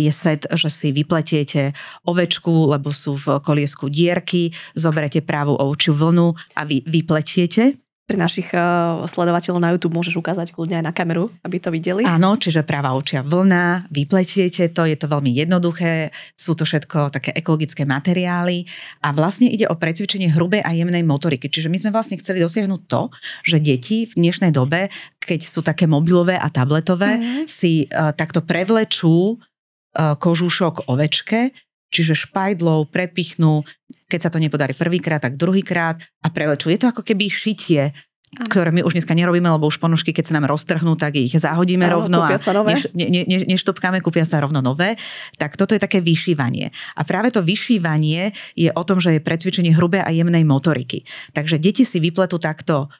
je set, že si vypletiete ovečku, lebo sú v koliesku dierky, zoberete pravú ovčiu vlnu a vy vypletiete. Pre našich uh, sledovateľov na YouTube môžeš ukázať kľudne aj na kameru, aby to videli. Áno, čiže pravá ovčia vlna, vypletiete to, je to veľmi jednoduché, sú to všetko také ekologické materiály a vlastne ide o precvičenie hrubej a jemnej motoriky. Čiže my sme vlastne chceli dosiahnuť to, že deti v dnešnej dobe, keď sú také mobilové a tabletové, mm-hmm. si uh, takto prevlečú uh, kožúšok ovečke, čiže špajdlou prepichnú, keď sa to nepodarí prvýkrát, tak druhýkrát a prevlečú. Je to ako keby šitie, ano. Ktoré my už dneska nerobíme, lebo už ponožky, keď sa nám roztrhnú, tak ich zahodíme ano, rovno a než, ne, ne, neštopkáme, kúpia sa rovno nové. Tak toto je také vyšívanie. A práve to vyšívanie je o tom, že je precvičenie hrubé a jemnej motoriky. Takže deti si vypletú takto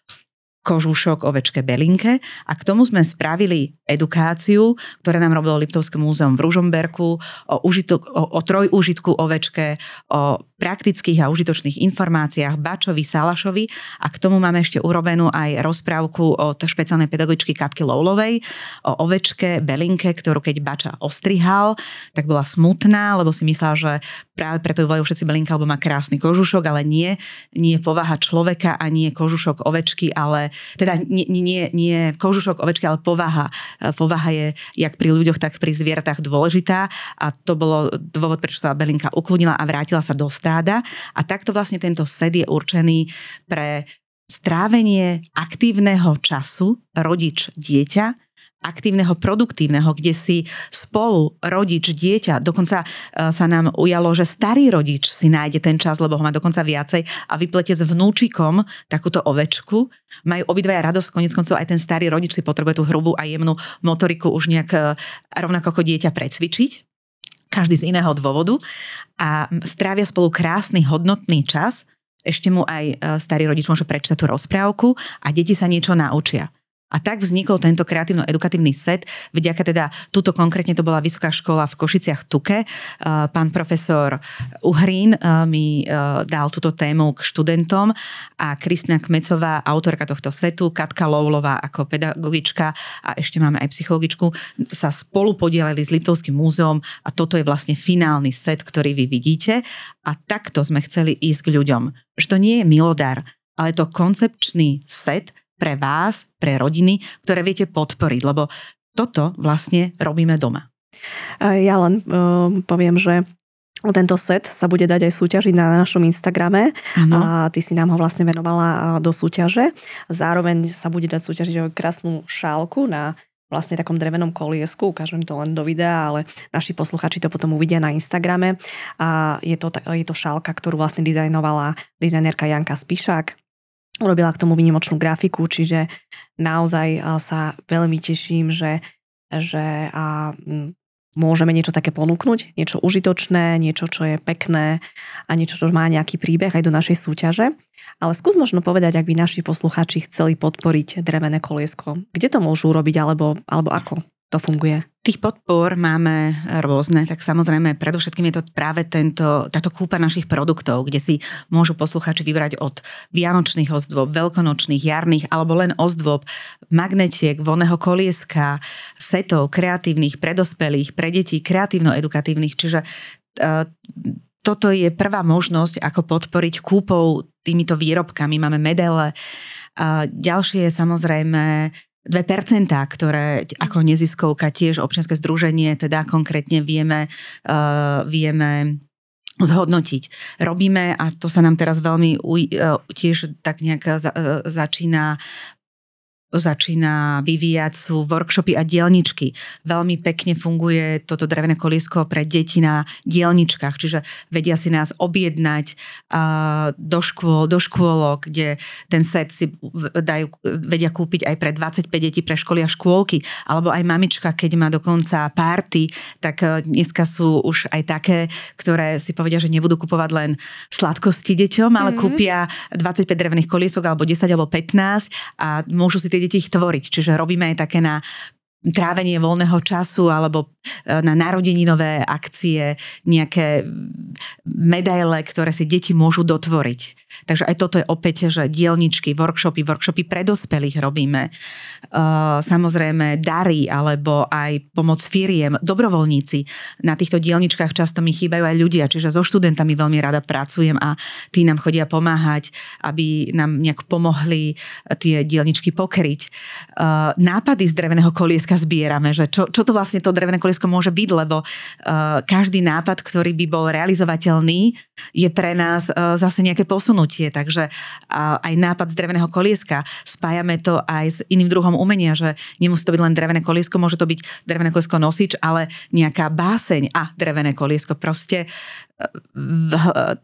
kožúšok ovečke Belinke a k tomu sme spravili edukáciu, ktoré nám robilo Liptovské múzeum v Rúžomberku o, užitok, o, o trojúžitku ovečke, o praktických a užitočných informáciách Bačovi, Salašovi a k tomu máme ešte urobenú aj rozprávku od špeciálnej pedagogičky Katky Loulovej o ovečke Belinke, ktorú keď Bača ostrihal, tak bola smutná, lebo si myslela, že práve preto ju volajú všetci Belinka, lebo má krásny kožúšok, ale nie, nie povaha človeka a nie kožúšok ovečky, ale teda nie, nie, nie kožušok ovečky, ale povaha. Povaha je jak pri ľuďoch, tak pri zvieratách dôležitá a to bolo dôvod, prečo sa Belinka ukludnila a vrátila sa do stáda a takto vlastne tento sed je určený pre strávenie aktívneho času rodič-dieťa, aktívneho, produktívneho, kde si spolu rodič, dieťa, dokonca sa nám ujalo, že starý rodič si nájde ten čas, lebo ho má dokonca viacej a vyplete s vnúčikom takúto ovečku. Majú obidvaja radosť, koniec koncov aj ten starý rodič si potrebuje tú hrubú a jemnú motoriku už nejak rovnako ako dieťa precvičiť. Každý z iného dôvodu. A strávia spolu krásny, hodnotný čas. Ešte mu aj starý rodič môže prečítať tú rozprávku a deti sa niečo naučia. A tak vznikol tento kreatívno-edukatívny set. Vďaka teda, tuto konkrétne to bola Vysoká škola v Košiciach Tuke. Pán profesor Uhrín mi dal túto tému k študentom a Kristína Kmecová, autorka tohto setu, Katka Loulová ako pedagogička a ešte máme aj psychologičku, sa spolu podielali s Liptovským múzeom a toto je vlastne finálny set, ktorý vy vidíte. A takto sme chceli ísť k ľuďom. Že to nie je milodar, ale to koncepčný set, pre vás, pre rodiny, ktoré viete podporiť, lebo toto vlastne robíme doma. Ja len uh, poviem, že tento set sa bude dať aj súťažiť na našom Instagrame. Ano. A ty si nám ho vlastne venovala do súťaže. Zároveň sa bude dať súťažiť o krásnu šálku na vlastne takom drevenom koliesku. Ukážem to len do videa, ale naši posluchači to potom uvidia na Instagrame. A je to, je to šálka, ktorú vlastne dizajnovala dizajnerka Janka Spišák. Urobila k tomu výnimočnú grafiku, čiže naozaj sa veľmi teším, že, že a môžeme niečo také ponúknuť, niečo užitočné, niečo, čo je pekné a niečo, čo má nejaký príbeh aj do našej súťaže. Ale skús možno povedať, ak by naši posluchači chceli podporiť drevené koliesko. Kde to môžu urobiť alebo, alebo ako to funguje? Tých podpor máme rôzne, tak samozrejme predovšetkým je to práve tento, táto kúpa našich produktov, kde si môžu posluchači vybrať od vianočných ozdôb, veľkonočných, jarných alebo len ozdôb, magnetiek, vonného kolieska, setov kreatívnych, predospelých, pre detí, kreatívno-edukatívnych, čiže uh, toto je prvá možnosť, ako podporiť kúpou týmito výrobkami. Máme medaile. Uh, ďalšie je samozrejme dve percentá, ktoré ako neziskovka tiež občianske združenie, teda konkrétne vieme, uh, vieme zhodnotiť. Robíme, a to sa nám teraz veľmi uh, tiež tak nejak za, uh, začína začína vyvíjať, sú workshopy a dielničky. Veľmi pekne funguje toto drevené koliesko pre deti na dielničkách, čiže vedia si nás objednať do škôl, do škôlok, kde ten set si dajú, vedia kúpiť aj pre dvadsaťpäť detí pre školy a škôlky, alebo aj mamička, keď má dokonca party, tak dneska sú už aj také, ktoré si povedia, že nebudú kupovať len sladkosti deťom, ale mm-hmm. kúpia dvadsaťpäť drevených koliesok, alebo desať, alebo pätnásť a môžu si tie deti ich tvoriť. Čiže robíme aj také na trávenie voľného času alebo na narodeninové akcie, nejaké medaile, ktoré si deti môžu dotvoriť. Takže aj toto je opäť, že dielničky, workshopy, workshopy pre dospelých robíme. Samozrejme dary alebo aj pomoc firiem, dobrovoľníci. Na týchto dielničkách často mi chýbajú aj ľudia, čiže so študentami veľmi rada pracujem a tí nám chodia pomáhať, aby nám nejak pomohli tie dielničky pokryť. Nápady z dreveného kolieska zbierame, že čo, čo to vlastne to drevené koliesko môže byť, lebo uh, každý nápad, ktorý by bol realizovateľný, je pre nás uh, zase nejaké posunutie, takže uh, aj nápad z dreveného kolieska, spájame to aj s iným druhom umenia, že nemusí to byť len drevené koliesko, môže to byť drevené koliesko nosič, ale nejaká báseň a drevené koliesko. Proste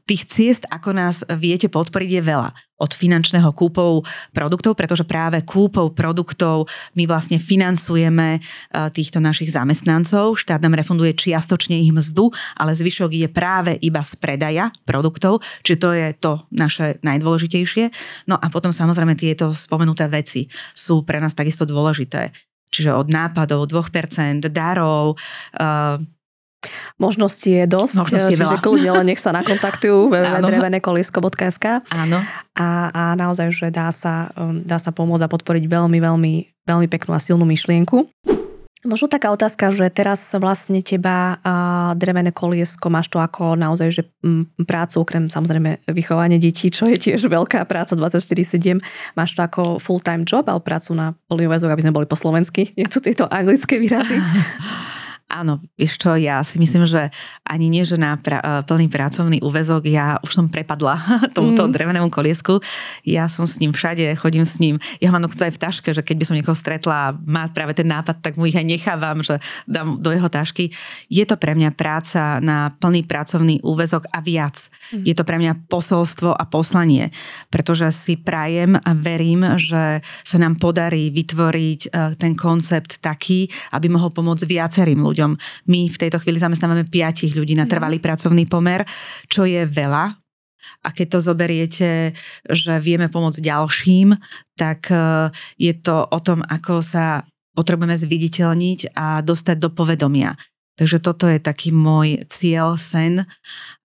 tých ciest, ako nás viete podporiť, je veľa. Od finančného kúpou produktov, pretože práve kúpou produktov my vlastne financujeme týchto našich zamestnancov. Štát nám refunduje čiastočne ich mzdu, ale zvyšok je práve iba z predaja produktov, či to je to naše najdôležitejšie. No a potom samozrejme tieto spomenuté veci sú pre nás takisto dôležité. Čiže od nápadov, dve percentá, darov, výsledky, možnosti je dosť, možnosti čiže kľudne len nech sa nakontaktujú w w w bodka drevené koliesko bodka es ka a, a naozaj, že dá sa, dá sa pomôcť a podporiť veľmi, veľmi, veľmi peknú a silnú myšlienku. Možno taká otázka, že teraz vlastne teba uh, drevené koliesko, máš to ako naozaj, že m, prácu, okrem samozrejme vychovanie detí, čo je tiež veľká práca dvadsaťštyri sedem, máš to ako full-time job, ale prácu na plný úväzok, aby sme boli po slovensky, je to tieto anglické výrazy. Áno, vieš čo, ja si myslím, že ani nie, že na pra- plný pracovný úväzok, ja už som prepadla tomuto mm. drevenému koliesku. Ja som s ním všade, chodím s ním. Ja mám dokonca aj v taške, že keď by som niekoho stretla a má práve ten nápad, tak mu ich aj nechávam, že dám do jeho tašky. Je to pre mňa práca na plný pracovný úväzok a viac. Mm. Je to pre mňa posolstvo a poslanie, pretože si prajem a verím, že sa nám podarí vytvoriť ten koncept taký, aby mohol pomôcť viacerým ľuďom. My v tejto chvíli zamestnávame piatich ľudí na trvalý pracovný pomer, čo je veľa. A keď to zoberiete, že vieme pomôcť ďalším, tak je to o tom, ako sa potrebujeme zviditeľniť a dostať do povedomia. Takže toto je taký môj cieľ, sen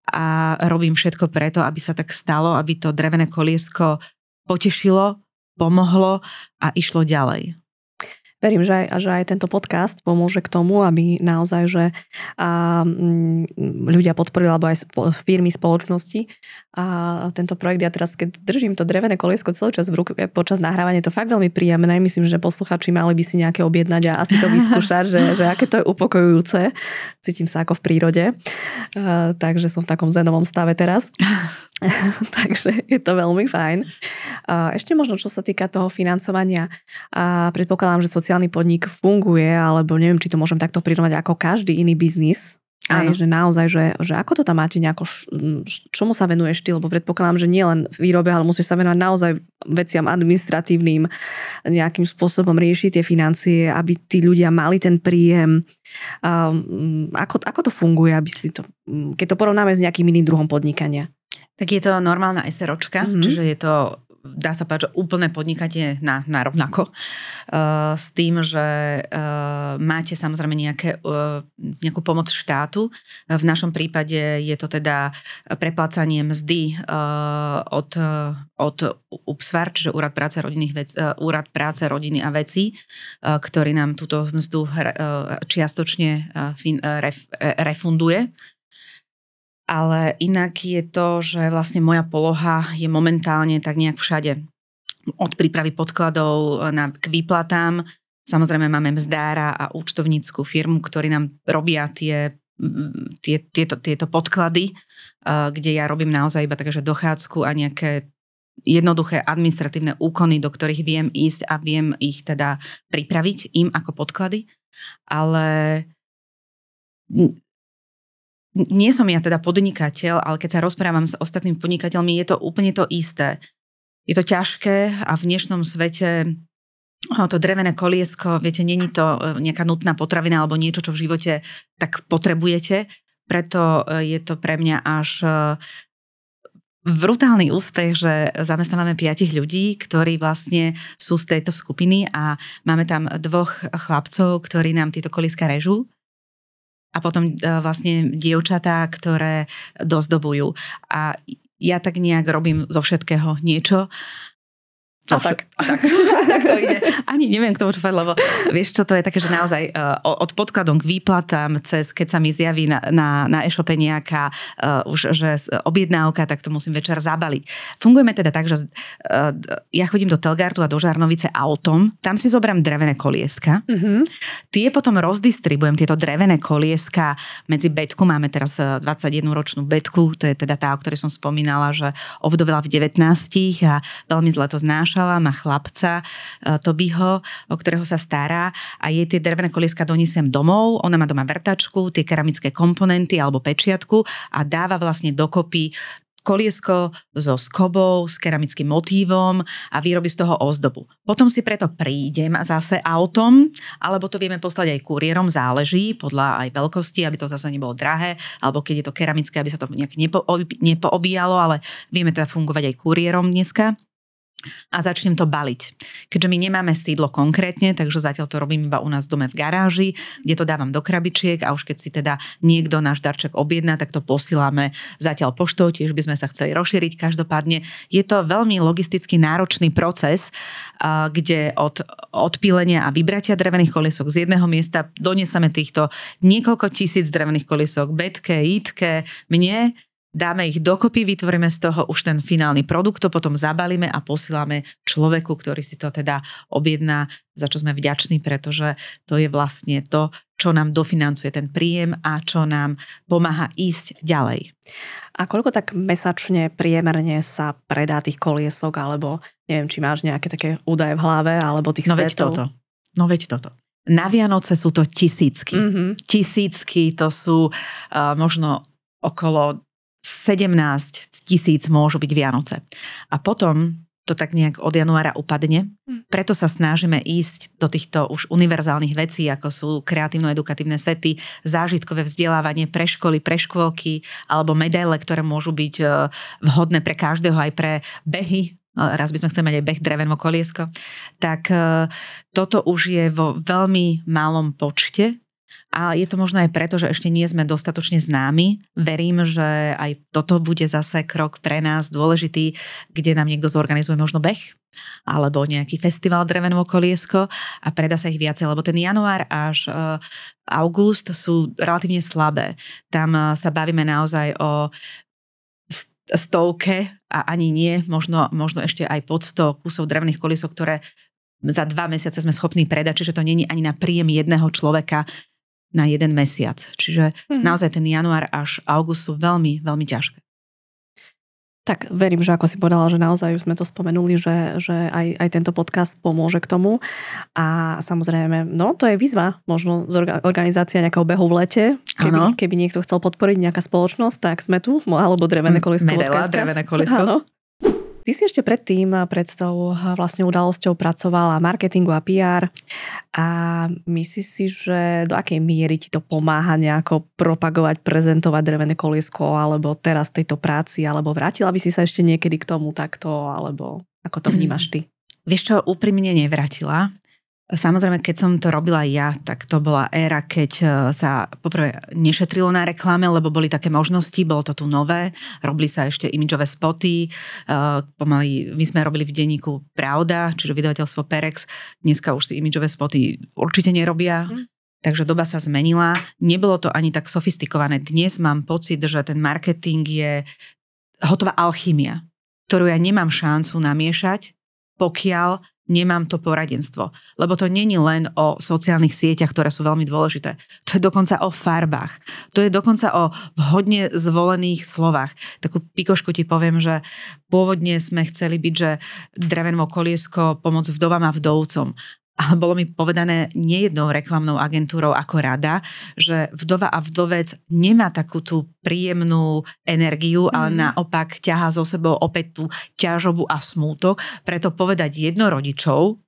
a robím všetko preto, aby sa tak stalo, aby to drevené koliesko potešilo, pomohlo a išlo ďalej. Verím, že aj, že aj tento podcast pomôže k tomu, aby naozaj, že a, m, ľudia podporili, alebo aj spo, firmy, spoločnosti a tento projekt. Ja teraz, keď držím to drevené koliesko celý čas v ruke, počas nahrávania, je to fakt veľmi príjemné. Myslím, že posluchači mali by si nejaké objednať a asi to vyskúšať, že, že aké to je upokojujúce. Cítim sa ako v prírode. A, takže som v takom zenovom stave teraz. Takže je to veľmi fajn. A ešte možno, čo sa týka toho financovania, a predpokladám, že sociálny podnik funguje, alebo neviem, či to môžem takto prirovnať ako každý iný biznis. Áno. Aj, že naozaj, že, že ako to tam máte nejako, čomu sa venuješ ty, lebo predpokladám, že nie len výrobe, ale musíš sa venovať naozaj veciam administratívnym, nejakým spôsobom riešiť tie financie, aby tí ľudia mali ten príjem. Um, ako, ako to funguje, aby si to, keď to porovnáme s nejakým iným druhom podnikania? Tak je to normálna SROčka, mm-hmm. čiže je to, dá sa povedať, že úplné podnikanie na, na rovnako. Uh, s tým, že uh, máte samozrejme nejaké, uh, nejakú pomoc štátu. Uh, v našom prípade je to teda preplácanie mzdy uh, od, uh, od UPSVAR, čiže Úrad práce, rodinných vec, uh, Úrad práce rodiny a vecí, uh, ktorý nám túto mzdu uh, čiastočne uh, fin, uh, ref, uh, refunduje. Ale inak je to, že vlastne moja poloha je momentálne tak nejak všade. Od prípravy podkladov na, k výplatám. Samozrejme máme mzdára a účtovnícku firmu, ktorí nám robia tie, tie, tieto, tieto podklady, kde ja robím naozaj iba také, že dochádzku a nejaké jednoduché administratívne úkony, do ktorých viem ísť a viem ich teda pripraviť im ako podklady, ale nie som ja teda podnikateľ, ale keď sa rozprávam s ostatnými podnikateľmi, je to úplne to isté. Je to ťažké a v dnešnom svete to drevené koliesko, viete, není to nejaká nutná potravina alebo niečo, čo v živote tak potrebujete, preto je to pre mňa až brutálny úspech, že zamestnávame piatich ľudí, ktorí vlastne sú z tejto skupiny a máme tam dvoch chlapcov, ktorí nám tieto kolieska režú a potom vlastne dievčatá, ktoré dozdobujú. A ja tak nejak robím zo všetkého niečo. No, tak. Tak, tak to ide. Ani neviem k tomu čo povedať, lebo vieš čo, to je také, že naozaj uh, od podkladom k výplatám, cez keď sa mi zjaví na, na, na e-shope nejaká uh, už že objednávka, tak to musím večer zabaliť. Fungujeme teda tak, že uh, ja chodím do Telgártu a do Žarnovice autom, tam si zoberám drevené kolieska, uh-huh. tie potom rozdistribujem, tieto drevené kolieska medzi Betku, máme teraz dvadsaťjednoročnú Betku, to je teda tá, o ktorej som spomínala, že ovdovela v devätnástich a veľmi zle to znáša. Má chlapca, Tobyho, o ktorého sa stará a jej tie drevené kolieska donesiem domov. Ona má doma vrtačku, tie keramické komponenty alebo pečiatku a dáva vlastne dokopy koliesko so skobou, s keramickým motívom a vyrobí z toho ozdobu. Potom si preto prídem zase autom, alebo to vieme poslať aj kuriérom, záleží podľa aj veľkosti, aby to zase nebolo drahé, alebo keď je to keramické, aby sa to nejak nepo, nepoobíjalo, ale vieme teda fungovať aj kuriérom dneska. A začnem to baliť. Keďže my nemáme sídlo konkrétne, takže zatiaľ to robím iba u nás v dome v garáži, kde to dávam do krabičiek a už keď si teda niekto náš darček objedná, tak to posílame zatiaľ poštou, tiež by sme sa chceli rozšíriť. Každopádne je to veľmi logisticky náročný proces, kde od odpílenia a vybratia drevených koliesok z jedného miesta donesame týchto niekoľko tisíc drevených koliesok Betke, Jitke, mne, dáme ich dokopy, vytvoríme z toho už ten finálny produkt, to potom zabalíme a posílame človeku, ktorý si to teda objedná, za čo sme vďační, pretože to je vlastne to, čo nám dofinancuje ten príjem a čo nám pomáha ísť ďalej. A koľko tak mesačne priemerne sa predá tých koliesok, alebo neviem, či máš nejaké také údaje v hlave, alebo tých no setov? Veď toto. No veď toto. Na Vianoce sú to tisícky. Mm-hmm. Tisícky to sú uh, možno okolo sedemnásť tisíc môžu byť Vianoce. A potom to tak nejak od januára upadne. Preto sa snažíme ísť do týchto už univerzálnych vecí, ako sú kreatívno-edukatívne sety, zážitkové vzdelávanie pre školy, pre škôlky, alebo medaile, ktoré môžu byť vhodné pre každého, aj pre behy. Raz by sme chceli mať aj beh drevené koliesko. Tak toto už je vo veľmi malom počte. A je to možno aj preto, že ešte nie sme dostatočne známi. Verím, že aj toto bude zase krok pre nás dôležitý, kde nám niekto zorganizuje možno beh alebo nejaký festival dreveného koliesko a predá sa ich viacej, lebo ten január až august sú relatívne slabé. Tam sa bavíme naozaj o stovke a ani nie, možno, možno ešte aj pod sto kusov drevených koliesok, ktoré za dva mesiace sme schopní predať, čiže to nie je ani na príjem jedného človeka na jeden mesiac. Čiže mm-hmm. naozaj ten január až august sú veľmi, veľmi ťažké. Tak verím, že ako si povedala, že naozaj už sme to spomenuli, že, že aj, aj tento podcast pomôže k tomu. A samozrejme, no to je výzva, možno organizácia nejakého behu v lete. Keby, keby niekto chcel podporiť nejaká spoločnosť, tak sme tu, alebo drevené koliesko. Medela, drevené koliesko. Áno. Ty si ešte predtým, pred tou vlastne udalosťou pracovala marketingu a pé ér a myslíš si, že do akej miery ti to pomáha nejako propagovať, prezentovať drevené koliesko alebo teraz tejto práci, alebo vrátila by si sa ešte niekedy k tomu takto, alebo ako to vnímaš ty? Vieš čo, úprimne nevrátila. Samozrejme, keď som to robila ja, tak to bola éra, keď sa poprvé nešetrilo na reklame, lebo boli také možnosti, bolo to tu nové, robili sa ešte imidžové spoty, pomaly, my sme robili v denníku Pravda, čiže vydavateľstvo Perex, dneska už si imidžové spoty určite nerobia. Mm. Takže doba sa zmenila, nebolo to ani tak sofistikované. Dnes mám pocit, že ten marketing je hotová alchymia, ktorú ja nemám šancu namiešať, pokiaľ nemám to poradenstvo. Lebo to nie je len o sociálnych sieťach, ktoré sú veľmi dôležité. To je dokonca o farbách. To je dokonca o vhodne zvolených slovách. Takú pikošku ti poviem, že pôvodne sme chceli byť, že drevené koliesko, pomoc vdovám a vdovcom. Ale bolo mi povedané nejednou reklamnou agentúrou ako rada, že vdova a vdovec nemá takú tú príjemnú energiu, mm. ale naopak ťahá so sebou opäť tú ťažobu a smútok. Preto povedať jednorodičov,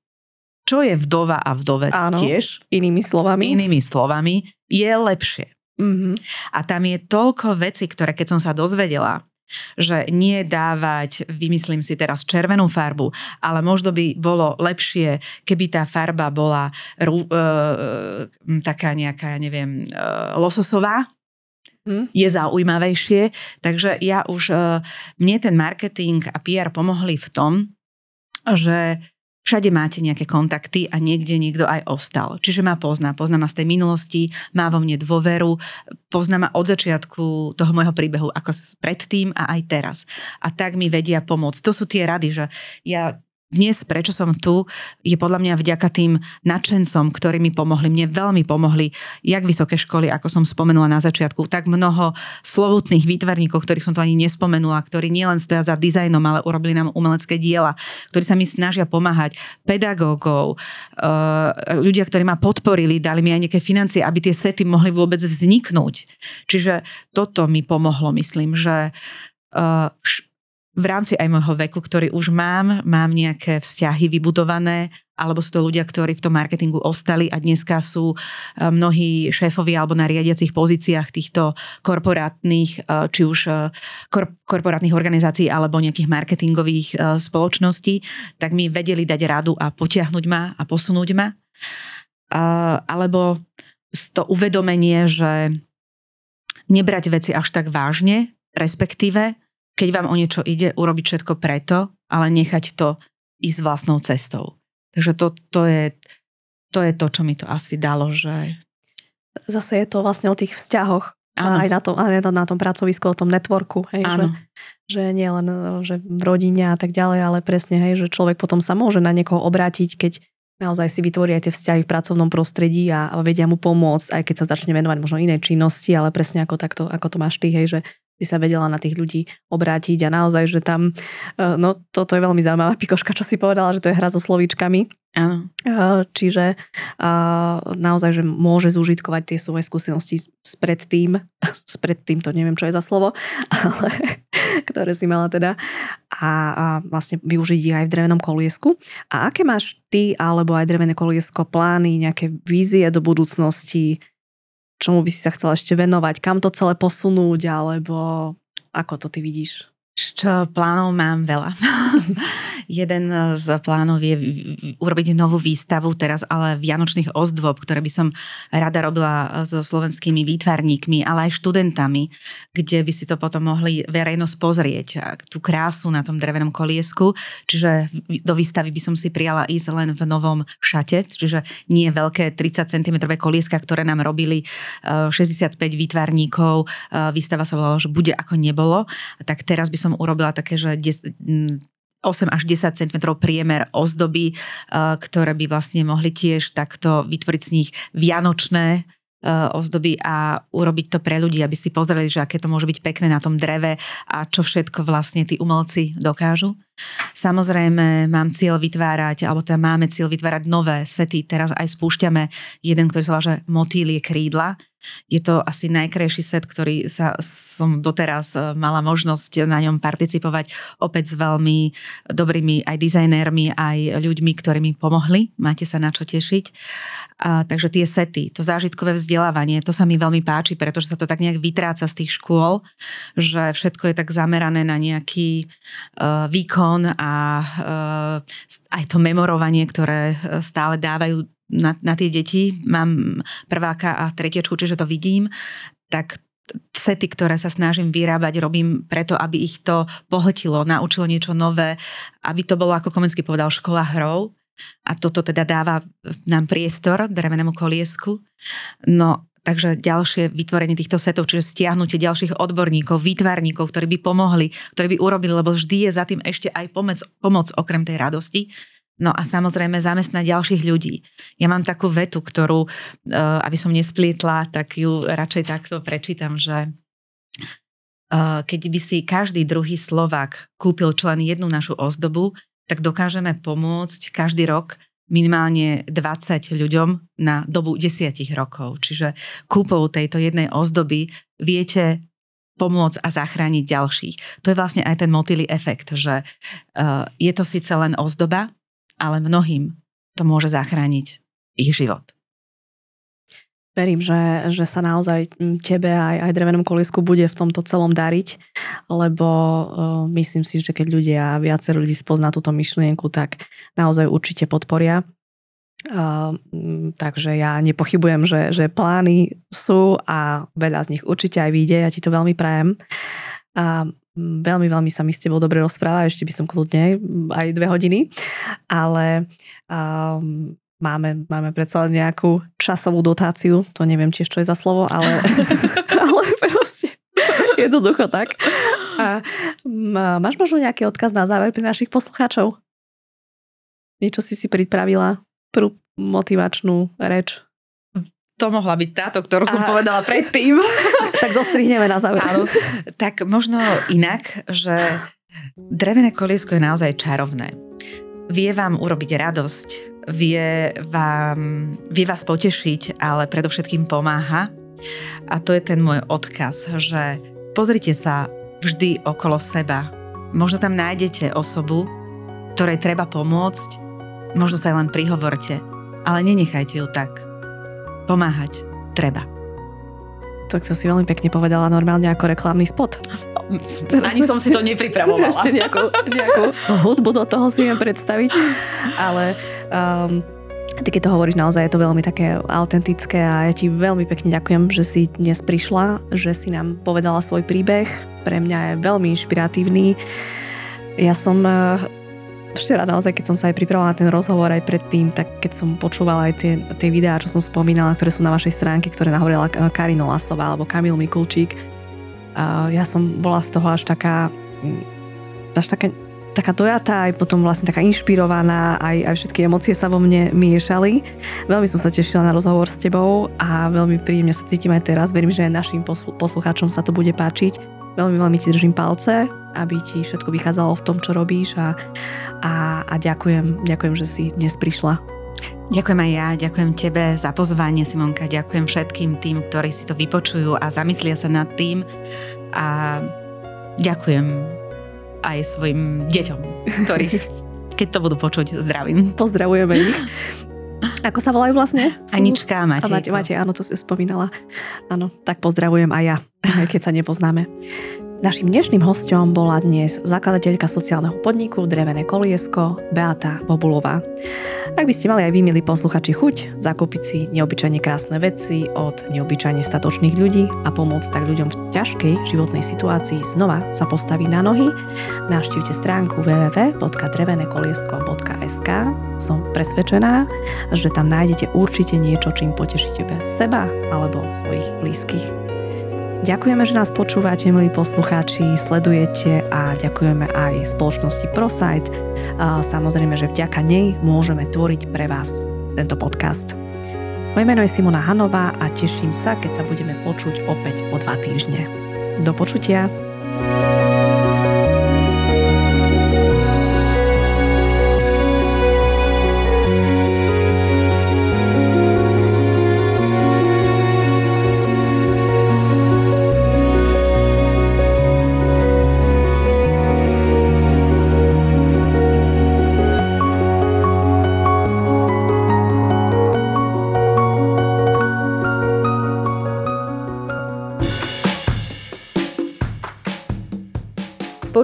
čo je vdova a vdovec Áno, tiež, inými slovami, inými slovami je lepšie. Mm-hmm. A tam je toľko vecí, ktoré keď som sa dozvedela, že nie dávať, vymyslím si teraz, červenú farbu, ale možno by bolo lepšie, keby tá farba bola rú, e, taká nejaká, ja neviem, e, lososová, hmm. je zaujímavejšie. Takže ja už, e, mne ten marketing a pé er pomohli v tom, že všade máte nejaké kontakty a niekde niekto aj ostal. Čiže ma pozná. Pozná ma z tej minulosti, má vo mne dôveru, pozná ma od začiatku toho môjho príbehu, ako predtým a aj teraz. A tak mi vedia pomôcť. To sú tie rady, že ja dnes, prečo som tu, je podľa mňa vďaka tým nadšencom, ktorí mi pomohli. Mne veľmi pomohli, jak vysoké školy, ako som spomenula na začiatku, tak mnoho slovutných výtvarníkov, ktorých som tu ani nespomenula, ktorí nielen stoja za dizajnom, ale urobili nám umelecké diela, ktorí sa mi snažia pomáhať, pedagógov, ľudia, ktorí ma podporili, dali mi aj nejaké financie, aby tie sety mohli vôbec vzniknúť. Čiže toto mi pomohlo, myslím, že v rámci aj môjho veku, ktorý už mám, mám nejaké vzťahy vybudované, alebo sú to ľudia, ktorí v tom marketingu ostali a dneska sú mnohí šéfovia alebo na riadiacich pozíciách týchto korporátnych, či už kor- korporátnych organizácií alebo nejakých marketingových spoločností, tak mi vedeli dať radu a potiahnuť ma a posunúť ma. Alebo to uvedomenie, že nebrať veci až tak vážne, respektíve keď vám o niečo ide, urobiť všetko preto, ale nechať to ísť vlastnou cestou. Takže to, to, je, to je to, čo mi to asi dalo, že... Zase je to vlastne o tých vzťahoch. Áno. Aj na tom, aj na tom pracovisku, o tom networku. Hej, že, že nie len že v rodine a tak ďalej, ale presne, hej, že človek potom sa môže na niekoho obrátiť, keď naozaj si vytvorí aj tie vzťahy v pracovnom prostredí a vedia mu pomôcť, aj keď sa začne venovať možno inej činnosti, ale presne ako takto, ako to máš ty, hej, že si sa vedela na tých ľudí obrátiť a naozaj, že tam, no toto je veľmi zaujímavá pikoška, čo si povedala, že to je hra so slovíčkami. Áno. Čiže naozaj, že môže zúžitkovať tie svoje skúsenosti spred tým, spred tým, to neviem, čo je za slovo, ale ktoré si mala teda a, a vlastne využiť ich aj v drevenom koliesku. A aké máš ty alebo aj drevené koliesko plány, nejaké vízie do budúcnosti, čomu by si sa chcela ešte venovať, kam to celé posunúť, alebo ako to ty vidíš? Čo plánov mám veľa. Jeden z plánov je urobiť novú výstavu teraz, ale vianočných ozdôb, ktoré by som rada robila so slovenskými výtvarníkmi, ale aj študentami, kde by si to potom mohli verejnosť pozrieť. Tú krásu na tom drevenom koliesku. Čiže do výstavy by som si prijala ísť len v novom šate, čiže nie veľké tridsať centimetrové kolieska, ktoré nám robili šesťdesiatpäť výtvarníkov. Výstava sa volala, že bude ako nebolo. Tak teraz by som urobila také, že osem až desať centimetrov priemer ozdoby, ktoré by vlastne mohli tiež takto vytvoriť z nich vianočné ozdoby a urobiť to pre ľudí, aby si pozreli, že aké to môže byť pekné na tom dreve a čo všetko vlastne tí umelci dokážu. Samozrejme mám cieľ vytvárať, alebo teda máme cieľ vytvárať nové sety. Teraz aj spúšťame jeden, ktorý sa volá, že motýlie krídla. Je to asi najkrajší set, ktorý sa, som doteraz mala možnosť na ňom participovať opäť s veľmi dobrými aj dizajnérmi, aj ľuďmi, ktorí mi pomohli. Máte sa na čo tešiť. A, takže tie sety, to zážitkové vzdelávanie, to sa mi veľmi páči, pretože sa to tak nejak vytráca z tých škôl, že všetko je tak zamerané na nejaký uh, výkon a uh, aj to memorovanie, ktoré stále dávajú Na, na tie deti, mám prváka a tretiečku, čiže to vidím, tak sety, ktoré sa snažím vyrábať, robím preto, aby ich to pohltilo, naučilo niečo nové, aby to bolo, ako Komenský povedal, škola hrou. A toto teda dáva nám priestor drevenému koliesku. No, takže ďalšie vytvorenie týchto setov, čiže stiahnutie ďalších odborníkov, výtvarníkov, ktorí by pomohli, ktorí by urobili, lebo vždy je za tým ešte aj pomoc, pomoc okrem tej radosti. No a samozrejme zamestnať ďalších ľudí. Ja mám takú vetu, ktorú, aby som nesplietla, tak ju radšej takto prečítam, že keď by si každý druhý Slovák kúpil čo len jednu našu ozdobu, tak dokážeme pomôcť každý rok minimálne dvadsať ľuďom na dobu desať rokov. Čiže kúpou tejto jednej ozdoby viete pomôcť a zachrániť ďalších. To je vlastne aj ten motýli efekt, že je to síce len ozdoba, ale mnohým to môže zachrániť ich život. Verím, že, že sa naozaj tebe aj, aj Drevenom koliesku bude v tomto celom dariť, lebo uh, myslím si, že keď ľudia, viacer ľudí spozná túto myšlienku, tak naozaj určite podporia. Uh, takže ja nepochybujem, že, že plány sú a veľa z nich určite aj vyjde. Ja ti to veľmi prajem. Uh, Veľmi, veľmi sa mi s tebou dobre rozpráva, ešte by som kľudne aj dve hodiny, ale um, máme, máme predsa nejakú časovú dotáciu, to neviem tiež, čo je za slovo, ale, ale proste jednoducho tak. A, máš možno nejaký odkaz na záver pre našich poslucháčov? Niečo si si pripravila? Prvú motivačnú reč? To mohla byť táto, ktorú som Aha. povedala predtým. Tak zostrihneme na záver. Áno. Tak možno inak, že drevené koliesko je naozaj čarovné. Vie vám urobiť radosť, vie, vám, vie vás potešiť, ale predovšetkým pomáha. A to je ten môj odkaz, že pozrite sa vždy okolo seba. Možno tam nájdete osobu, ktorej treba pomôcť, možno sa len prihovorte, ale nenechajte ju tak. Pomáhať treba. Tak som si veľmi pekne povedala, normálne ako reklamný spot. Ani som si to nepripravovala. Ešte nejakú, nejakú hudbu do toho si viem predstaviť. Ale um, ty keď to hovoríš, naozaj je to veľmi také autentické a ja ti veľmi pekne ďakujem, že si dnes prišla, že si nám povedala svoj príbeh. Pre mňa je veľmi inšpiratívny. Ja som... Uh, Včera naozaj, keď som sa aj pripravovala na ten rozhovor aj predtým, tak keď som počúvala aj tie, tie videá, čo som spomínala, ktoré sú na vašej stránke, ktoré nahovorila Karina Lásová alebo Kamil Mikulčík, uh, ja som bola z toho až taká až taká, taká dojatá, aj potom vlastne taká inšpirovaná, aj, aj všetky emócie sa vo mne miešali. Veľmi som sa tešila na rozhovor s tebou a veľmi príjemne sa cítim aj teraz. Verím, že aj našim poslucháčom sa to bude páčiť. Veľmi, veľmi ti držím palce, aby ti všetko vychádzalo v tom, čo robíš a, a, a ďakujem, ďakujem, že si dnes prišla. Ďakujem aj ja, ďakujem tebe za pozvanie, Simonka, ďakujem všetkým tým, ktorí si to vypočujú a zamyslia sa nad tým a ďakujem aj svojim deťom, ktorých, keď to budú počuť, zdravím. Pozdravujeme ich. Ako sa volajú vlastne? Anička a Matej. A Matej, Matej, áno, to si spomínala. Áno, tak pozdravujem aj ja, keď sa nepoznáme. Naším dnešným hosťom bola dnes zakladateľka sociálneho podniku Drevené koliesko Beata Bobulová. Ak by ste mali aj vy, milí posluchači, chuť zakúpiť si neobyčajne krásne veci od neobyčajne statočných ľudí a pomôcť tak ľuďom v ťažkej životnej situácii znova sa postaviť na nohy, navštívte stránku w w w bodka drevené koliesko bodka es ká. Som presvedčená, že tam nájdete určite niečo, čím potešíte bez seba alebo svojich blízkych. Ďakujeme, že nás počúvate, milí poslucháči, sledujete a ďakujeme aj spoločnosti ProSite. Samozrejme, že vďaka nej môžeme tvoriť pre vás tento podcast. Moje meno je Simona Hanová a teším sa, keď sa budeme počuť opäť o dva týždne. Do počutia.